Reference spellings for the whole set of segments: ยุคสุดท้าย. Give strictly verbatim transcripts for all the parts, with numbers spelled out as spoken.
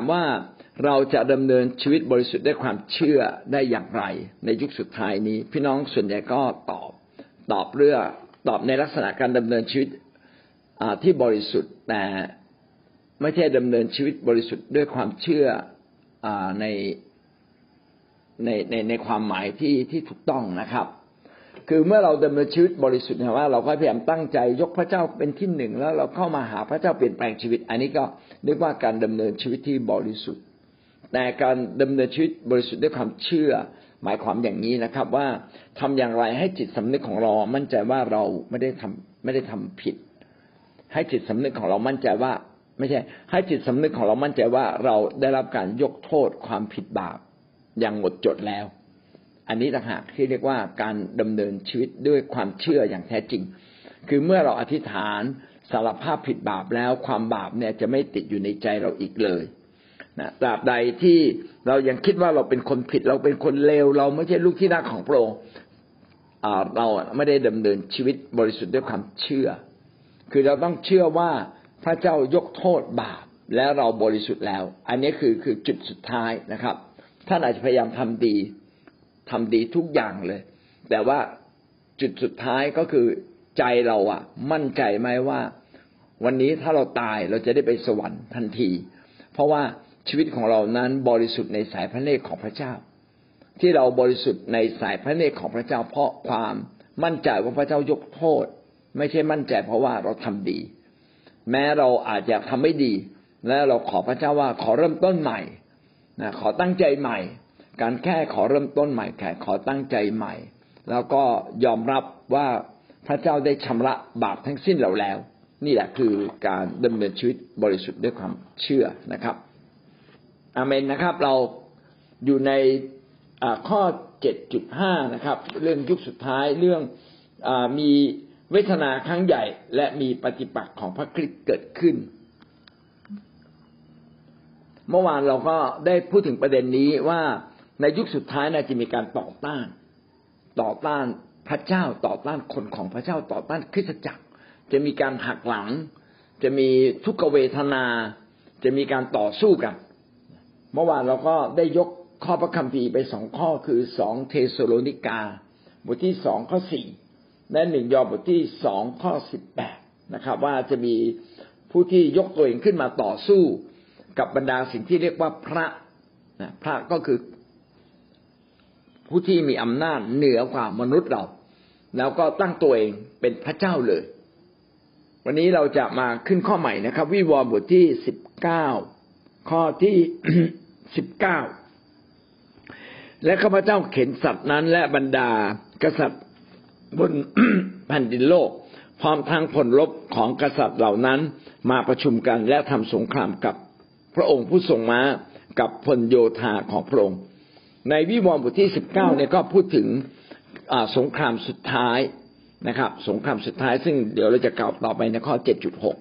ามว่าเราจะดำเนินชีวิตบริสุทธิ์ด้วยความเชื่อได้อย่างไรในยุคสุดท้ายนี้พี่น้องส่วนใหญ่ก็ตอบตอบเรื่องตอบในลักษณะการดำเนินชีวิตที่บริสุทธิ์แต่ไม่ใช่ดำเนินชีวิตบริสุทธิ์ด้วยความเชื่อในในในในความหมายที่ที่ถูกต้องนะครับคือเมื่อเราดำเนินชีวิตบริสุทธิ์นะว่าเราก็พยายามตั้งใจยกพระเจ้าเป็นที่หนึ่งแล้วเราเข้ามาหาพระเจ้าเปลี่ยนแปลงชีวิตอันนี้ก็เรียกว่าการดำเนินชีวิตที่บริสุทธิ์แต่การดำเนินชีวิตบริสุทธิ์ด้วยความเชื่อหมายความอย่างนี้นะครับว่าทำอย่างไรให้จิตสำนึกของเรามั่นใจว่าเราไม่ได้ทำไม่ได้ทำผิดให้จิตสำนึกของเรามั่นใจว่าไม่ใช่ให้จิตสำนึกของเรามั่นใจว่าเราได้รับการยกโทษความผิดบาปอย่างหมดจดแล้วอันนี้ต่างหากที่เรียกว่าการดำเนินชีวิตด้วยความเชื่ออย่างแท้จริงคือเมื่อเราอธิษฐานสารภาพผิดบาปแล้วความบาปเนี่ยจะไม่ติดอยู่ในใจเราอีกเลยนะตราบใดที่เรายังคิดว่าเราเป็นคนผิดเราเป็นคนเลวเราไม่ใช่ลูกที่รักของพระองค์เราไม่ได้ดำเนินชีวิตบริสุทธิ์ด้วยความเชื่อคือเราต้องเชื่อว่าพระเจ้ายกโทษบาปและเราบริสุทธิ์แล้วอันนี้คือคือจุดสุดท้ายนะครับท่านอาจจะพยายามทำดีทำดีทุกอย่างเลยแต่ว่าจุดสุดท้ายก็คือใจเราอ่ะมั่นใจไหมว่าวันนี้ถ้าเราตายเราจะได้ไปสวรรค์ทันทีเพราะว่าชีวิตของเรานั้นบริสุทธิ์ในสายพระเนตรของพระเจ้าที่เราบริสุทธิ์ในสายพระเนตรของพระเจ้าเพราะความมั่นใจว่าพระเจ้ายกโทษไม่ใช่มั่นใจเพราะว่าเราทำดีแม้เราอาจจะทำไม่ดีและเราขอพระเจ้าว่าขอเริ่มต้นใหม่นะขอตั้งใจใหม่การแค่ขอเริ่มต้นใหม่แค่ขอตั้งใจใหม่แล้วก็ยอมรับว่าพระเจ้าได้ชำระบาปทั้งสิ้นเราแล้วนี่แหละคือการดำเนินชีวิตบริสุทธิ์ด้วยความเชื่อนะครับอาเมนนะครับเราอยู่ในข้อ เจ็ดจุดห้า นะครับเรื่องยุคสุดท้ายเรื่องมีเวทนาครั้งใหญ่และมีปฏิปักษ์ของพระคริสต์เกิดขึ้นเมื่อวานเราก็ได้พูดถึงประเด็นนี้ว่าในยุคสุดท้ายน่าจะมีการต่อต้านต่อต้านพระเจ้าต่อต้านคนของพระเจ้าต่อต้านคริสตจักรจะมีการหักหลังจะมีทุกขเวทนาจะมีการต่อสู้กันเมื่อวานเราก็ได้ยกข้อพระคัมภีร์ไปสองข้อคือสองเธสะโลนิกาบทที่สองข้อสี่และหนึ่งยอห์นบทที่สองข้อสิบแปดนะครับว่าจะมีผู้ที่ยกตัวเองขึ้นมาต่อสู้กับบรรดาสิ่งที่เรียกว่าพระนะพระก็คือผู้ที่มีอำนาจเหนือกว่ามนุษย์เราแล้วก็ตั้งตัวเองเป็นพระเจ้าเลยวันนี้เราจะมาขึ้นข้อใหม่นะครับวิวรณ์บทที่สิบเก้าข้อที่ สิบเก้าและข้าพเจ้าเข็นสัตว์นั้นและบรรดากษัตริย์บน แผ่นดินโลกพร้อมทางผลลบของกษัตริย์เหล่านั้นมาประชุมกันและทำสงครามกับพระองค์ผู้ทรงม้ากับพลโยธาของพระองค์ในวิวรณ์บทที่สิบเก้าเนี่ยก็พูดถึงสงครามสุดท้ายนะครับสงครามสุดท้ายซึ่งเดี๋ยวเราจะกล่าวต่อไปในข้อ เจ็ดจุดหก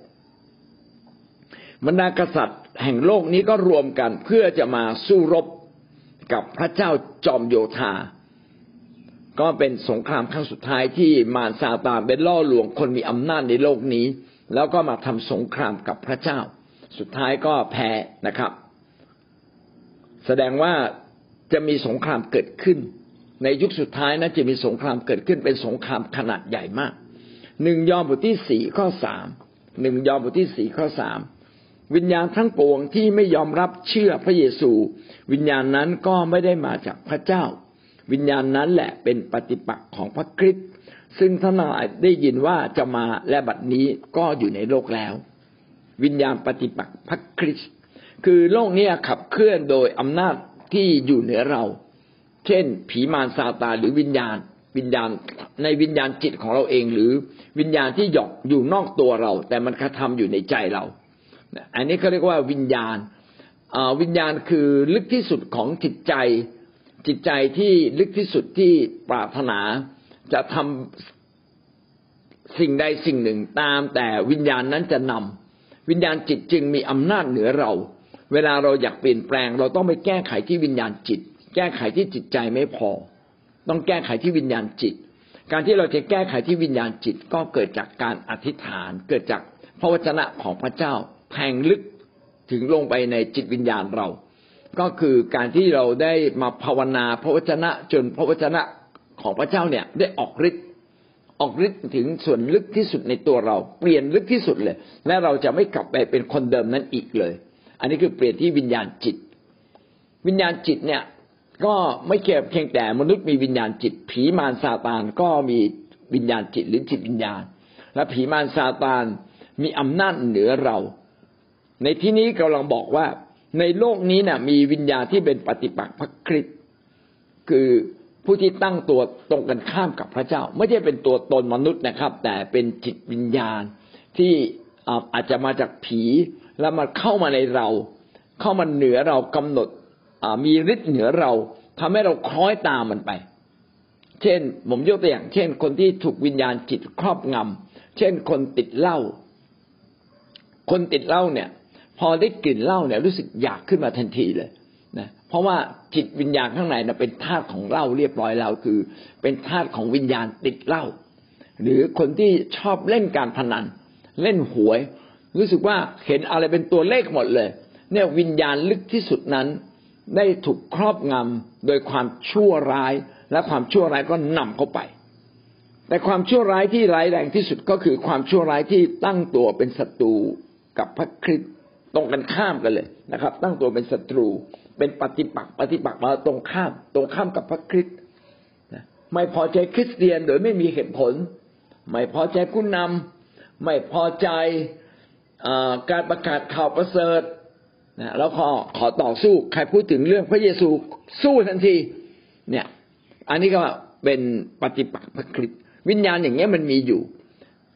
บรรดากษัตริย์แห่งโลกนี้ก็รวมกันเพื่อจะมาสู้รบกับพระเจ้าจอมโยธาก็เป็นสงครามครั้งสุดท้ายที่มารซาตานเป็นล่อลวงคนมีอำนาจในโลกนี้แล้วก็มาทำสงครามกับพระเจ้าสุดท้ายก็แพ้นะครับแสดงว่าจะมีสงครามเกิดขึ้นในยุคสุดท้ายนะจะมีสงครามเกิดขึ้นเป็นสงครามขนาดใหญ่มากหนึ่งยอห์นบทที่สี่ข้อสาม หนึ่งยอห์นบทที่สี่ข้อสามวิญญาณทั้งปวงที่ไม่ยอมรับเชื่อพระเยซูวิญญาณนั้นก็ไม่ได้มาจากพระเจ้าวิญญาณนั้นแหละเป็นปฏิปักษ์ของพระคริสต์ซึ่งท่านทั้งหลายได้ยินว่าจะมาและบัดนี้ก็อยู่ในโลกแล้ววิญญาณปฏิปักษ์พระคริสต์คือโลกนี้ขับเคลื่อนโดยอำนาจที่อยู่เหนือเราเช่นผีมารซาตานหรือวิญญาณวิญญาณในวิญญาณจิตของเราเองหรือวิญญาณที่หยอกอยู่นอกตัวเราแต่มันกระทำอยู่ในใจเราอันนี้เขาเรียกว่าวิญญาณวิญญาณคือลึกที่สุดของจิตใจจิตใจที่ลึกที่สุดที่ปรารถนาจะทำสิ่งใดสิ่งหนึ่งตามแต่วิญญาณนั้นจะนำวิญญาณจิตจึงมีอำนาจเหนือเราเวลาเราอยากเปลี่ยนแปลงเราต้องไปแก้ไขที่วิญญาณจิตแก้ไขที่จิตใจไม่พอต้องแก้ไขที่วิญญาณจิตการที่เราจะแก้ไขที่วิญญาณจิตก็เกิดจากการอธิษฐานเกิดจากพระวจนะของพระเจ้าแทงลึก ถึงลงไปในจิตวิญญาณเราก็คือการที่เราได้มาภาวนาพระวจนะจนพระวจนะของพระเจ้าเนี่ยได้ออกฤทธิ์ออกฤทธิ์ถึงส่วนลึกที่สุดในตัวเราเปลี่ยนลึกที่สุดเลยและเราจะไม่กลับไปเป็นคนเดิมนั้นอีกเลยอันนี้คือเปลี่ยนที่วิญญาณจิตวิญญาณจิตเนี่ยก็ไม่เกี่ยวเพียงแต่มนุษย์มีวิญญาณจิตผีมารซาตานก็มีวิญญาณจิตหรือจิตวิญญาณและผีมารซาตานมีอำนาจเหนือเราในที่นี้กำลังบอกว่าในโลกนี้น่ะมีวิญญาณที่เป็นปฏิปักษ์พระคริสต์คือผู้ที่ตั้งตัวตรงกันข้ามกับพระเจ้าไม่ใช่เป็นตัวตนมนุษย์นะครับแต่เป็นจิตวิญญาณที่อาจจะมาจากผีแล้วมันเข้ามาในเราเข้ามาเหนือเรากำหนดมีฤทธิ์เหนือเราทำให้เราคล้อยตามมันไปเช่นผมยกตัวอย่างเช่นคนที่ถูกวิญญาณจิตครอบงำเช่นคนติดเหล้าคนติดเหล้าเนี่ยพอได้กลิ่นเหล้าเนี่ยรู้สึกอยากขึ้นมาทันทีเลยนะเพราะว่าจิตวิญญาณข้างในน่ะเป็นธาตุของเหล้าเรียบร้อยแล้วคือเป็นธาตุของวิญญาณติดเหล้าหรือคนที่ชอบเล่นการพนันเล่นหวยรู้สึกว่าเห็นอะไรเป็นตัวเลขหมดเลยเนี่ยวิญญาณลึกที่สุดนั้นได้ถูกครอบงำโดยความชั่วร้ายและความชั่วร้ายก็นำเข้าไปแต่ความชั่วร้ายที่ร้ายแรงที่สุดก็คือความชั่วร้ายที่ตั้งตัวเป็นศัตรูกับพระคริสต์ตรงกันข้ามกันเลยนะครับตั้งตัวเป็นศัตรูเป็นปฏิปักษ์ปฏิปักษ์มาตรงข้ามตรงข้ามกับพระคริสต์นะไม่พอใจคริสเตียนโดยไม่มีเหตุผลไม่พอใจผู้นำไม่พอใจการประกาศข่าวประเสริฐนะแล้วขอขอต่อสู้ใครพูดถึงเรื่องพระเยซูสู้ทันทีเนี่ยอันนี้ก็เป็นปฏิปักษ์พระคริสต์วิญญาณอย่างเงี้ยมันมีอยู่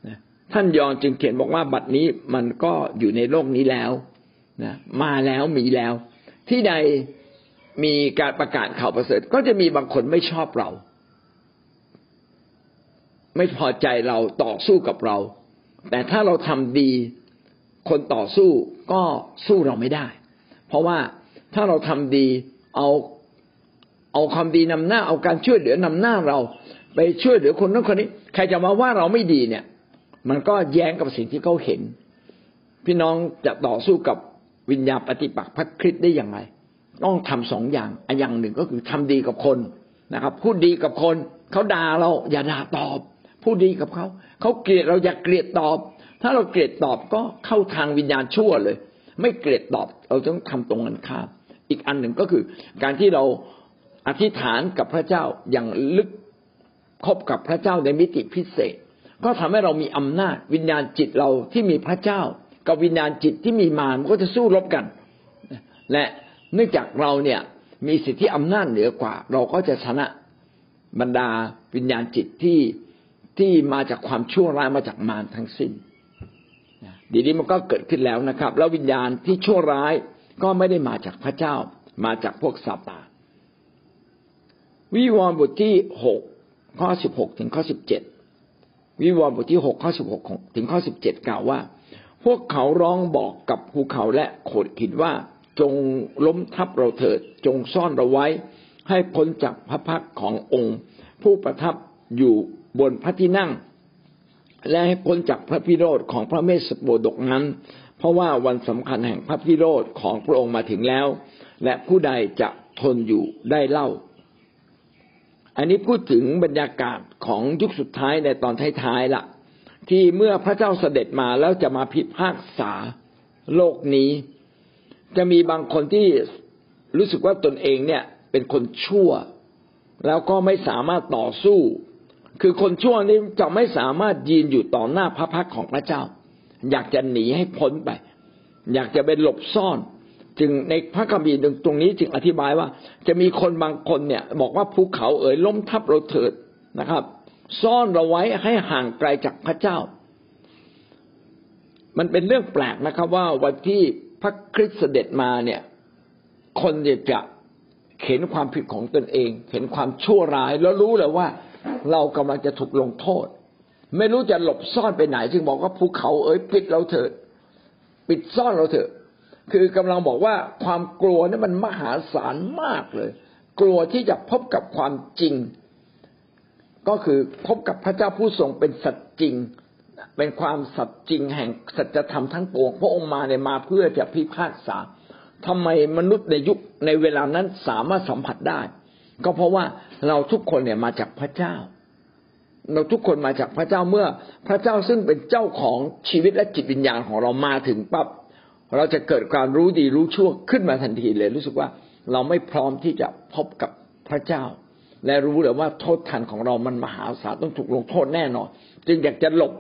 นะท่านยอห์นจึงเขียนบอกว่าบัดนี้มันก็อยู่ในโลกนี้แล้วนะมาแล้วมีแล้วที่ใดมีการประกาศข่าวประเสริฐก็จะมีบางคนไม่ชอบเราไม่พอใจเราต่อสู้กับเราแต่ถ้าเราทำดีคนต่อสู้ก็สู้เราไม่ได้เพราะว่าถ้าเราทำดีเอาเอาความดีนำหน้าเอาการช่วยเหลือนำหน้าเราไปช่วยเหลือคนนั้นคนนี้ใครจะมาว่าเราไม่ดีเนี่ยมันก็แย้งกับสิ่งที่เขาเห็นพี่น้องจะต่อสู้กับวิญญาณปฏิปักษ์พระคริสต์ได้อย่างไรต้องทำสองอย่างอันอย่างหนึ่งก็คือทำดีกับคนนะครับพูดดีกับคนเขาด่าเราอย่าด่าตอบพูดดีกับเขาเขาเกลียดเราอย่าเกลียดตอบถ้าเราเกลียดตอบก็เข้าทางวิญญาณชั่วเลยไม่เกลียดตอบเราต้องทำตรงกันข้ามอีกอันหนึ่งก็คือการที่เราอธิษฐานกับพระเจ้าอย่างลึกคบกับพระเจ้าในมิติพิเศษก็ทำให้เรามีอำนาจวิญญาณจิตเราที่มีพระเจ้ากับวิญญาณจิตที่มีมารมันก็จะสู้รบกันและเนื่องจากเราเนี่ยมีสิทธิอำนาจเหนือกว่าเราก็จะชนะบรรดาวิญญาณจิตที่ที่มาจากความชั่วร้ายมาจากมารทั้งสิ้นดีนี้มันก็เกิดขึ้นแล้วนะครับแล้ววิญญาณที่ชั่วร้ายก็ไม่ได้มาจากพระเจ้ามาจากพวกซาตานวิวรณ์บทที่หกข้อสิบหกถึงข้อสิบเจ็ดวิวรณ์บทที่หกข้อสิบหกถึงข้อสิบเจ็ดกล่าวว่าพวกเขาร้องบอกกับภูเขาและโขดหินว่าจงล้มทับเราเถิดจงซ่อนเราไว้ให้พ้นจากพระพักขององค์ผู้ประทับอยู่บนพระที่นั่งและให้พ้นจากพระพิโรธของพระเมสสโปดกนั้นเพราะว่าวันสำคัญแห่งพระพิโรธของพระองค์มาถึงแล้วและผู้ใดจะทนอยู่ได้เล่าอันนี้พูดถึงบรรยากาศของยุคสุดท้ายในตอนท้ายๆล่ะที่เมื่อพระเจ้าเสด็จมาแล้วจะมาพิพากษาโลกนี้จะมีบางคนที่รู้สึกว่าตนเองเนี่ยเป็นคนชั่วแล้วก็ไม่สามารถต่อสู้คือคนชั่วนี้จะไม่สามารถยืนอยู่ต่อหน้าพระพักตร์ของพระเจ้าอยากจะหนีให้พ้นไปอยากจะไปหลบซ่อนจึงในพระคัมภีร์ตรงนี้จึงอธิบายว่าจะมีคนบางคนเนี่ยบอกว่าภูเขาเอ๋ยล้มทับเราเถิดนะครับซ่อนเราไว้ให้ห่างไกลจากพระเจ้ามันเป็นเรื่องแปลกนะครับว่าวันที่พระคริสต์เสด็จมาเนี่ยคนจะเห็นความผิดของตนเองเห็นความชั่วร้ายแล้วรู้เลยว่าเรากำลังจะถูกลงโทษไม่รู้จะหลบซ่อนไปไหนจึงบอกว่าภูเขาเอ๋ยปิดเราเถิดปิดซ่อนเราเถิดคือกำลังบอกว่าความกลัวนี่มันมหาศาลมากเลยกลัวที่จะพบกับความจริงก็คือพบกับพระเจ้าผู้ทรงเป็นสัจจริง เป็นความสัตย์จริงแห่งสัจธรรมทั้งปวงพระองค์มาเนี่ยมาเพื่อจะพิพากษาทำไมมนุษย์ในยุคในเวลานั้นสามารถสัมผัสได้ก็เพราะว่าเราทุกคนเนี่ยมาจากพระเจ้าเราทุกคนมาจากพระเจ้าเมื่อพระเจ้าซึ่งเป็นเจ้าของชีวิตและจิตวิญญาณของเรามาถึงปั๊บเราจะเกิดการรู้ดีรู้ชั่วขึ้นมาทันทีเลยรู้สึกว่าเราไม่พร้อมที่จะพบกับพระเจ้าและรู้เลยว่าโทษทันของเรามันมหาศาลต้องถูกลงโทษแน่นอนจึงอยากจะหลบ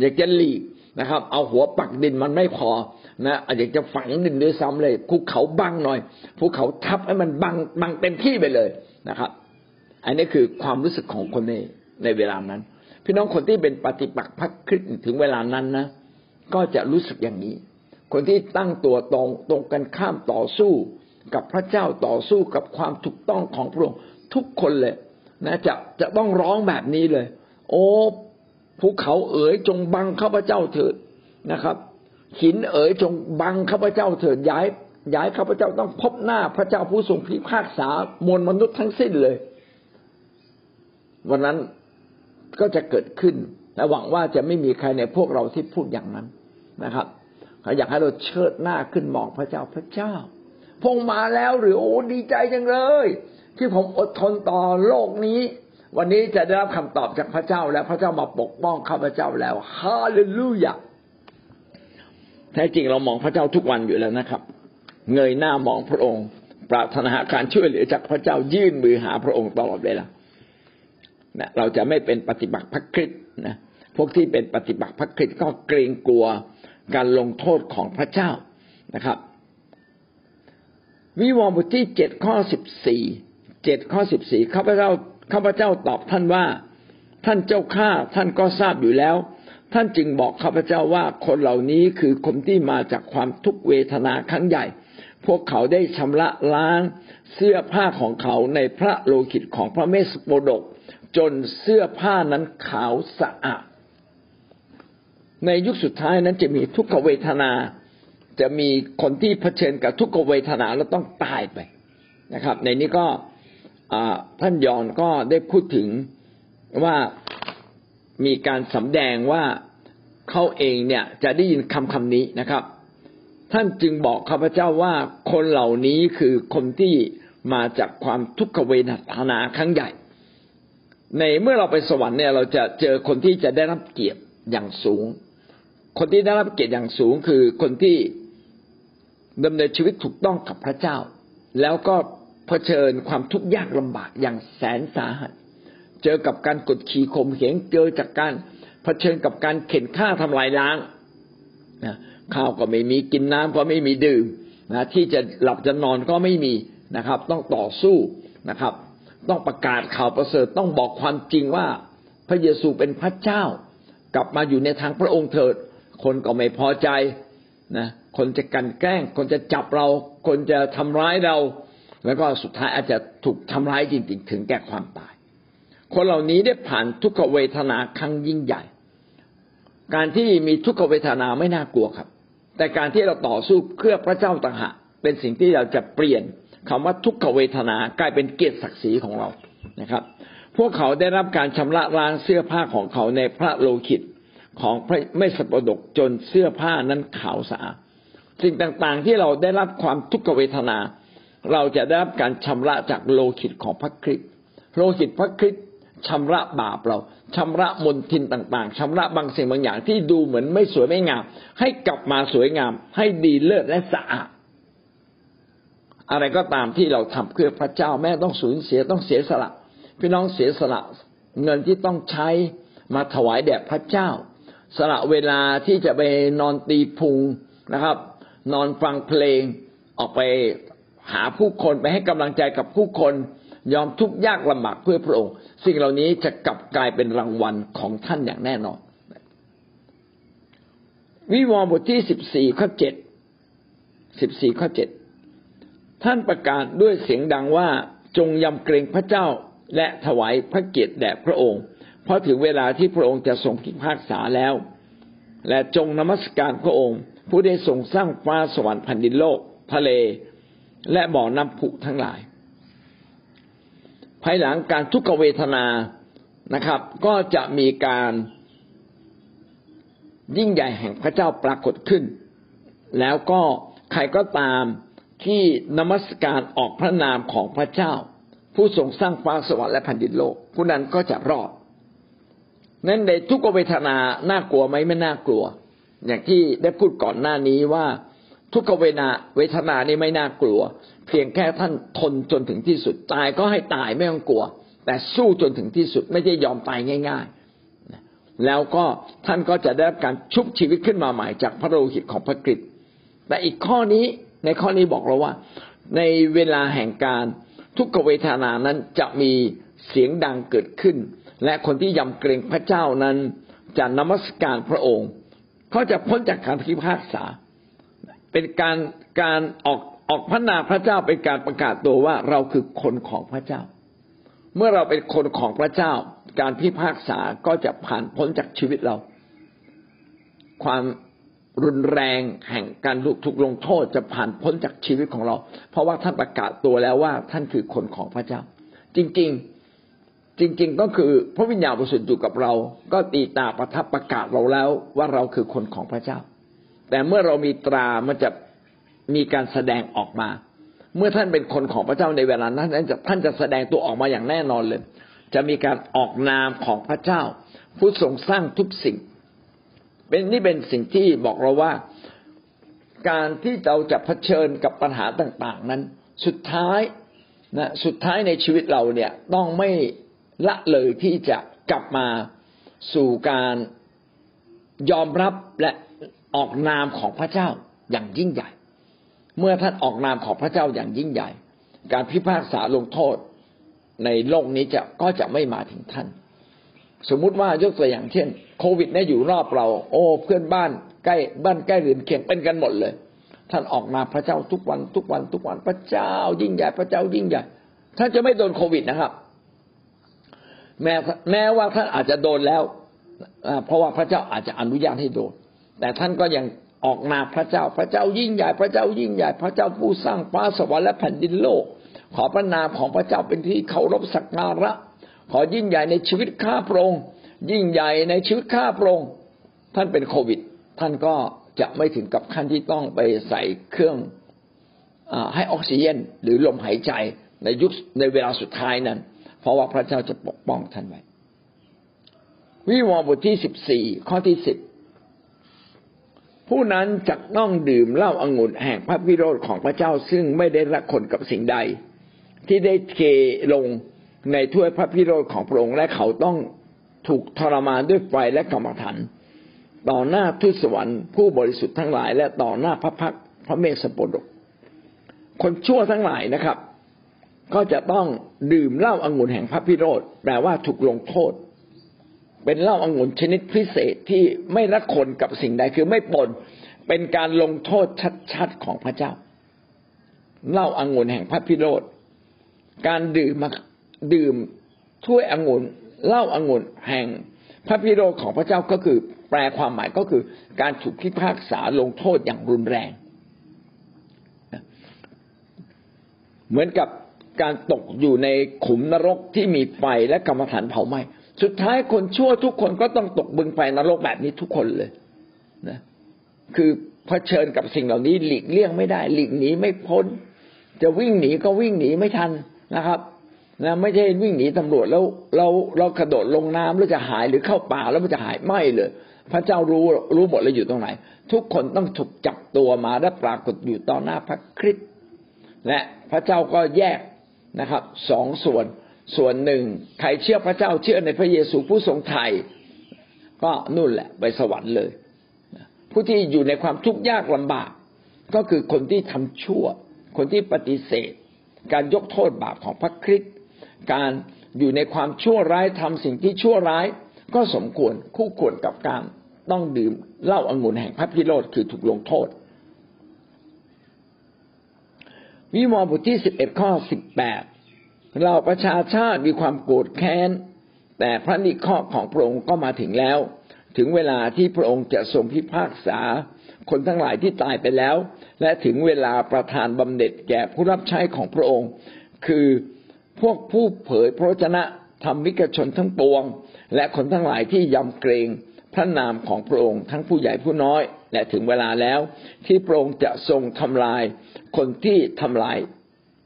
อยากจะหลีกนะครับเอาหัวปักดินมันไม่พอนะอยากจะฝังดินด้วยซ้ำเลยภูเขาบังหน่อยภูเขาทับให้มันบังบังเต็มที่ไปเลยนะครับอันนี้คือความรู้สึกของคนในในเวลานั้นพี่น้องคนที่เป็นปฏิปักษ์พรรคคริสต์ถึงเวลานั้นนะก็จะรู้สึกอย่างนี้คนที่ตั้งตัวตรงตรงกันข้ามต่อสู้กับพระเจ้าต่อสู้กับความถูกต้องของพระองค์ทุกคนเลยนะจะจะต้องร้องแบบนี้เลยโอ้ภูเขาเอ๋ยจงบังข้าพเจ้าเถิดนะครับหินเอ๋ยจงบังข้าพเจ้าเถิดย้ายย้ายข้าพเจ้าต้องพบหน้าพระเจ้าผู้ทรงพิพากษามวลมนุษย์ทั้งสิ้นเลยวันนั้นก็จะเกิดขึ้นและหวังว่าจะไม่มีใครในพวกเราที่พูดอย่างนั้นนะครับอยากให้เราเชิดหน้าขึ้นมองพระเจ้าพระเจ้าพงมาแล้วหรือโอ้ดีใจจังเลยที่ผมอดทนต่อโลกนี้วันนี้จะได้รับคำตอบจากพระเจ้าและพระเจ้ามาปกป้องข้าพเจ้าแล้วฮาเลลูยาแท้จริงเรามองพระเจ้าทุกวันอยู่แล้วนะครับเงยหน้ามองพระองค์ปรารถนาการช่วยเหลือจากพระเจ้ายื่นมือหาพระองค์ตลอดเวลานะเราจะไม่เป็นปฏิบัติพระคริสต์นะพวกที่เป็นปฏิบัติพระคริสต์ก็เกรงกลัวการลงโทษของพระเจ้านะครับวิวรณ์บทที่เจ็ดข้อสิบสี่ เจ็ดข้อสิบสี่ข้าพเจ้าข้าพเจ้าตอบท่านว่าท่านเจ้าข้าท่านก็ทราบอยู่แล้วท่านจึงบอกข้าพเจ้าว่าคนเหล่านี้คือคนที่มาจากความทุกขเวทนาครั้งใหญ่พวกเขาได้ชำระล้างเสื้อผ้าของเขาในพระโลหิตของพระเมสสโปดกจนเสื้อผ้านั้นขาวสะอาดในยุคสุดท้ายนั้นจะมีทุกขเวทนาจะมีคนที่เผชิญกับทุกขเวทนาแล้วต้องตายไปนะครับในนี้ก็ท่านยอห์นก็ได้พูดถึงว่ามีการสำแดงว่าเขาเองเนี่ยจะได้ยินคำคำนี้นะครับท่านจึงบอกข้าพเจ้าว่าคนเหล่านี้คือคนที่มาจากความทุกขเวทนาครั้งใหญ่ในเมื่อเราไปสวรรค์เนี่ยเราจะเจอคนที่จะได้รับเกียรติอย่างสูงคนที่ได้รับเกียรติอย่างสูงคือคนที่ดำเนินชีวิตถูกต้องกับพระเจ้าแล้วก็เผชิญความทุกข์ยากลำบากอย่างแสนสาหัสเจอกับการกดขี่ข่มเหงเจอจากการเผชิญกับการเข็นฆ่าทำลายล้างนะข้าวก็ไม่มีกินน้ำก็ไม่มีดื่มนะที่จะหลับจะนอนก็ไม่มีนะครับต้องต่อสู้นะครับต้องประกาศข่าวประเสริฐต้องบอกความจริงว่าพระเยซูเป็นพระเจ้ากลับมาอยู่ในทางพระองค์เถิดคนก็ไม่พอใจนะคนจะกลั่นแกล้งคนจะจับเราคนจะทำร้ายเราแล้วก็สุดท้ายอาจจะถูกทำร้ายจริงๆถึงแก่ความตายคนเหล่านี้ได้ผ่านทุกขเวทนาครั้งยิ่งใหญ่การที่มีทุกขเวทนาไม่น่ากลัวครับแต่การที่เราต่อสู้เพื่อพระเจ้าต่างหากเป็นสิ่งที่เราจะเปลี่ยนคำว่าทุกขเวทนากลายเป็นเกียรติศักดิ์ศรีของเรานะครับพวกเขาได้รับการชำระล้างเสื้อผ้าของเขาในพระโลหิตของพระเมสสโปดกจนเสื้อผ้านั้นขาวสะอาดสิ่งต่างๆที่เราได้รับความทุกขเวทนาเราจะได้รับการชำระจากโลหิตของพระคริสต์โลหิตพระคริสต์ชำระบาปเราชำระมลทินต่างๆชำระบางสิ่งบางอย่างที่ดูเหมือนไม่สวยไม่งามให้กลับมาสวยงามให้ดีเลิศและสะอาดอะไรก็ตามที่เราทำเพื่อพระเจ้าแม้ต้องสูญเสียต้องเสียสละพี่น้องเสียสละเงินที่ต้องใช้มาถวายแด่พระเจ้าสละเวลาที่จะไปนอนตีพุงนะครับนอนฟังเพลงออกไปหาผู้คนไปให้กำลังใจกับผู้คนยอมทุกข์ยากลำบากเพื่อพระองค์สิ่งเหล่านี้จะกลับกลายเป็นรางวัลของท่านอย่างแน่นอนวิวรณ์บทที่สิบสี่ข้อเจ็ดสิบสี่ข้อเจ็ดท่านประกาศด้วยเสียงดังว่าจงยำเกรงพระเจ้าและถวายพระเกียรติแด่พระองค์เพราะถึงเวลาที่พระองค์จะทรงพิพากษาแล้วและจงนมัสการพระองค์ผู้ได้ทรงสร้างฟ้าสวรรค์แผ่นดินโลกทะเลและบ่อน้ำผุทั้งหลายภายหลังการทุกขเวทนานะครับก็จะมีการ ยิ่งใหญ่แห่งพระเจ้าปรากฏขึ้นแล้วก็ใครก็ตามที่นมัสการออกพระนามของพระเจ้าผู้ทรงสร้างฟ้าสวรรค์และแผ่นดินโลกผู้นั้นก็จะรอดนั้นในทุกขเวทนาน่ากลัวไหมไม่น่ากลัวอย่างที่ได้พูดก่อนหน้านี้ว่าทุกขเวทนาเวทนานี่ไม่น่ากลัวเพียงแค่ท่านทนจนถึงที่สุดตายก็ให้ตายไม่ต้องกลัวแต่สู้จนถึงที่สุดไม่ใช่ยอมตายง่ายๆแล้วก็ท่านก็จะได้รับการชุบชีวิตขึ้นมาใหม่จากพระโลหิตของพระคริสต์แต่อีกข้อนี้ในข้อนี้บอกเราว่าในเวลาแห่งการทุกขเวทนานั้นจะมีเสียงดังเกิดขึ้นและคนที่ยำเกรงพระเจ้านั้นจะนมัสการพระองค์เขาจะพ้นจากการพิพากษาเป็นการการออกออกพระนามพระเจ้าเป็นการประกาศตัวว่าเราคือคนของพระเจ้าเมื่อเราเป็นคนของพระเจ้าการพิพากษาก็จะผ่านพ้นจากชีวิตเราความรุนแรงแห่งการถูกลงโทษจะผ่านพ้นจากชีวิตของเราเพราะว่าท่านประกาศตัวแล้วว่าท่านคือคนของพระเจ้าจริงๆจริงๆก็คือพระวิญญาณบริสุทธิ์อยู่กับเราก็ตีตาประทับประกาศเราแล้วว่าเราคือคนของพระเจ้าแต่เมื่อเรามีตรามันจะมีการแสดงออกมาเมื่อท่านเป็นคนของพระเจ้าในเวลานั้นท่านจะแสดงตัวออกมาอย่างแน่นอนเลยจะมีการออกนามของพระเจ้าผู้ทรงสร้างทุกสิ่งเป็นนี่เป็นสิ่งที่บอกเราว่าการที่เราจะเผชิญกับปัญหาต่างๆนั้นสุดท้ายนะสุดท้ายในชีวิตเราเนี่ยต้องไม่ละเลยที่จะกลับมาสู่การยอมรับและออกนามของพระเจ้าอย่างยิ่งใหญ่เมื่อท่านออกนามของพระเจ้าอย่างยิ่งใหญ่การพิพากษาลงโทษในโลกนี้จะก็จะไม่มาถึงท่านสมมุติว่ายกตัวอย่างเช่นโควิดเนี่ยอยู่รอบเราโอ้เพื่อนบ้านใกล้บ้านใกล้เรือนเคียงเป็นกันหมดเลยท่านออกนามพระเจ้าทุกวันทุกวันทุกวันพระเจ้ายิ่งใหญ่พระเจ้ายิ่งใหญ่ท่านจะไม่โดนโควิดนะครับแม้แม้ว่าท่านอาจจะโดนแล้วเพราะว่าพระเจ้าอาจจะอนุญาตให้โดนแต่ท่านก็ยังออกนามพระเจ้าพระเจ้ายิ่งใหญ่พระเจ้ายิ่งใหญ่พระเจ้าผู้สร้างฟ้าสวรรค์และแผ่นดินโลกขอพระนามของพระเจ้าเป็นที่เคารพสักการะขอยิ่งใหญ่ในชีวิตข้าพระองค์ยิ่งใหญ่ในชีวิตข้าพระองค์ท่านเป็นโควิดท่านก็จะไม่ถึงกับขั้นที่ต้องไปใส่เครื่องให้ออกซิเจนหรือลมหายใจในยุคในเวลาสุดท้ายนั้นเพราะว่าพระเจ้าจะปกป้องท่านไว้วิวรณ์บทที่สิบสี่ข้อที่สิบผู้นั้นจักต้องดื่มเหล้าองุ่นแห่งพระวิโรธของพระเจ้าซึ่งไม่ได้รักคนกับสิ่งใดที่ได้เทลงในถ้วยพระวิโรธของพระองค์และเขาต้องถูกทรมานด้วยไฟและกรรมฐานต่อหน้าทูตสวรรค์ผู้บริสุทธิ์ทั้งหลายและต่อหน้าพระพักตร์พระเมสสโปดกคนชั่วทั้งหลายนะครับก็จะต้องดื่มเหล้าองุ่นแห่งพระวิโรธแปลว่าถูกลงโทษเป็นเหล้าองุ่นชนิดพิเศษที่ไม่ละคนกับสิ่งใดคือไม่ปนเป็นการลงโทษชัดๆของพระเจ้าเหล้าองุ่นแห่งพระวิโรธการดื่มดื่มถ้วยองุ่นเหล้าองุ่นแห่งพระวิโรธของพระเจ้าก็คือแปลความหมายก็คือการถูกพิพากษาลงโทษอย่างรุนแรงเหมือนกับการตกอยู่ในขุมนรกที่มีไฟและกรรมฐานเผาไหม้สุดท้ายคนชั่วทุกคนก็ต้องตกบึงไฟนรกแบบนี้ทุกคนเลยนะคือเผชิญกับสิ่งเหล่านี้หลีกเลี่ยงไม่ได้หลีกหนีไม่พ้นจะวิ่งหนีก็วิ่งหนีไม่ทันนะครับนะไม่ใช่วิ่งหนีตำรวจแล้วเราเรากระโดดลงน้ำแล้วจะหายหรือเข้าป่าแล้วมันจะหายไม่เลยพระเจ้ารู้รู้หมดเลยอยู่ตรงไหนทุกคนต้องถูกจับตัวมาและปรากฏอยู่ต่อหน้าพระคริสต์และพระเจ้าก็แยกนะครับสองส่วนส่วนหนึ่งใครเชื่อพระเจ้าเชื่อในพระเยซูผู้ทรงไถ่ก็นู่นแหละไปสวรรค์เลยผู้ที่อยู่ในความทุกข์ยากลำบากก็คือคนที่ทำชั่วคนที่ปฏิเสธการยกโทษบาปของพระคริสต์การอยู่ในความชั่วร้ายทำสิ่งที่ชั่วร้ายก็สมควรคู่ควรกับการต้องดื่มเหล้าองุ่นแห่งพระวิโรธคือถูกลงโทษวิวรณ์บทที่สิบเอ็ดข้อสิบแปดเราประชาชาติมีความโกรธแค้นแต่พระนิเคราะห์ของพระองค์ก็มาถึงแล้วถึงเวลาที่พระองค์จะทรงพิพากษาคนทั้งหลายที่ตายไปแล้วและถึงเวลาประทานบำเหน็จแก่ผู้รับใช้ของพระองค์คือพวกผู้เผยพระวจนะธรรมิกชนทั้งปวงและคนทั้งหลายที่ยำเกรงพ พระนามของพระองค์ทั้งผู้ใหญ่ผู้น้อยและถึงเวลาแล้วที่พระองค์จะทรงทำลายคนที่ทำลาย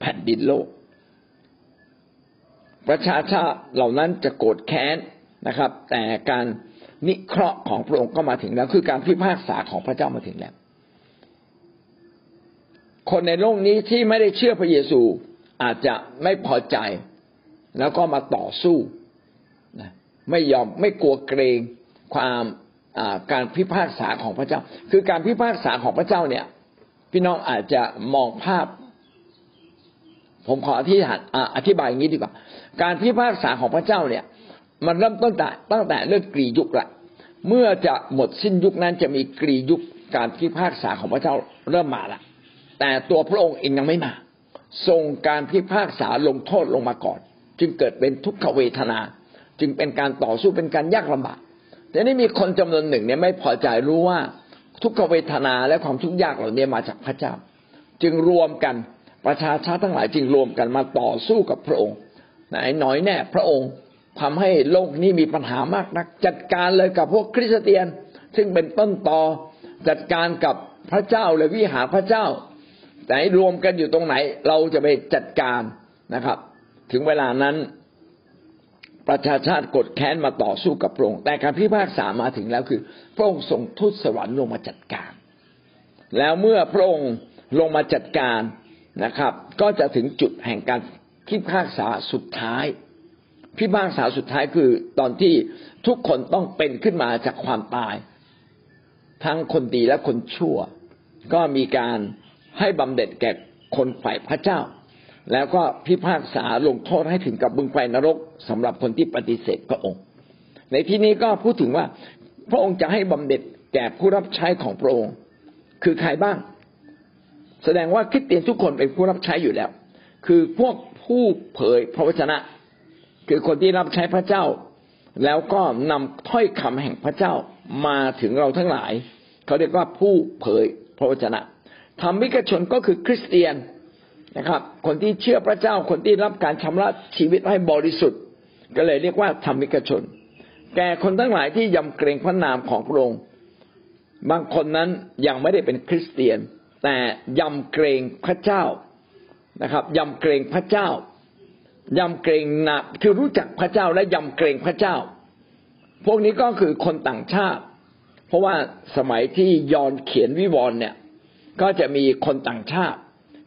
แผ่นดินโลกประชาชาติเหล่านั้นจะโกรธแค้นนะครับแต่การนิเคราะห์ของพระองค์ก็มาถึงแล้วคือการพิพากษาของพระเจ้ามาถึงแล้วคนในโลกนี้ที่ไม่ได้เชื่อพระเยซูอาจจะไม่พอใจแล้วก็มาต่อสู้ไม่ยอมไม่กลัวเกรงความการพิพากษาของพระเจ้าคือการพิพากษาของพระเจ้าเนี่ยพี่น้องอาจจะมองภาพผมขออธิษฐานอธิบายอย่างนี้ดีกว่าการพิพากษาของพระเจ้าเนี่ยมันเริ่มต้นแต่ตั้งแต่เรื่องกรียุคละเมื่อจะหมดสิ้นยุคนั้นจะมีกรียุคการพิพากษาของพระเจ้าเริ่มมาละแต่ตัวพระองค์เองยังไม่มาทรงการพิพากษาลงโทษลงมาก่อนจึงเกิดเป็นทุกขเวทนาจึงเป็นการต่อสู้เป็นการยากลำบากแต่นี่มีคนจำนวนหนึ่งเนี่ยไม่พอใจรู้ว่าทุกขเวทนาและความทุกข์ยากเหล่านี้มาจากพระเจ้าจึงรวมกันประชาชาติทั้งหลายจึงรวมกันมาต่อสู้กับพระองค์ไหนหน่อยแน่พระองค์ทำให้โลกนี้มีปัญหามากนักจัดการเลยกับพวกคริสเตียนซึ่งเป็นต้นตอจัดการกับพระเจ้าเลยวิหารพระเจ้าแต่รวมกันอยู่ตรงไหนเราจะไปจัดการนะครับถึงเวลานั้นประชาชาติกดแค้นมาต่อสู้กับพระองค์แต่การพิพากษามาถึงแล้วคือพระองค์ส่งทูตสวรรค์ลงมาจัดการแล้วเมื่อพระองค์ลงมาจัดการนะครับก็จะถึงจุดแห่งการพิพากษาสุดท้ายพิพากษาสุดท้ายคือตอนที่ทุกคนต้องเป็นขึ้นมาจากความตายทั้งคนดีและคนชั่วก็มีการให้บำเหน็จแก่คนฝ่ายพระเจ้าแล้วก็พิพากษาลงโทษให้ถึงกับบึงไฟนรกสำหรับคนที่ปฏิเสธพระองค์ในที่นี้ก็พูดถึงว่าพระองค์จะให้บำเหน็จแก่ผู้รับใช้ของพระองค์คือใครบ้างแสดงว่าคริสเตียนทุกคนเป็นผู้รับใช้อยู่แล้วคือพวกผู้เผยพระวจนะคือคนที่รับใช้พระเจ้าแล้วก็นำถ้อยคำแห่งพระเจ้ามาถึงเราทั้งหลายเขาเรียกว่าผู้เผยพระวจนะธรรมิกชนก็คือคริสเตียนนะครับคนที่เชื่อพระเจ้าคนที่รับการชำระชีวิตให้บริสุทธิ์ก็เลยเรียกว่าธรรมิกชนแก่คนทั้งหลายที่ยำเกรงพระนามของพระองค์บางคนนั้นยังไม่ได้เป็นคริสเตียนแต่ยำเกรงพระเจ้านะครับยำเกรงพระเจ้ายำเกรงนะคือรู้จักพระเจ้าและยำเกรงพระเจ้าพวกนี้ก็คือคนต่างชาติเพราะว่าสมัยที่ยอห์นเขียนวิวรณ์เนี่ยก็จะมีคนต่างชาติ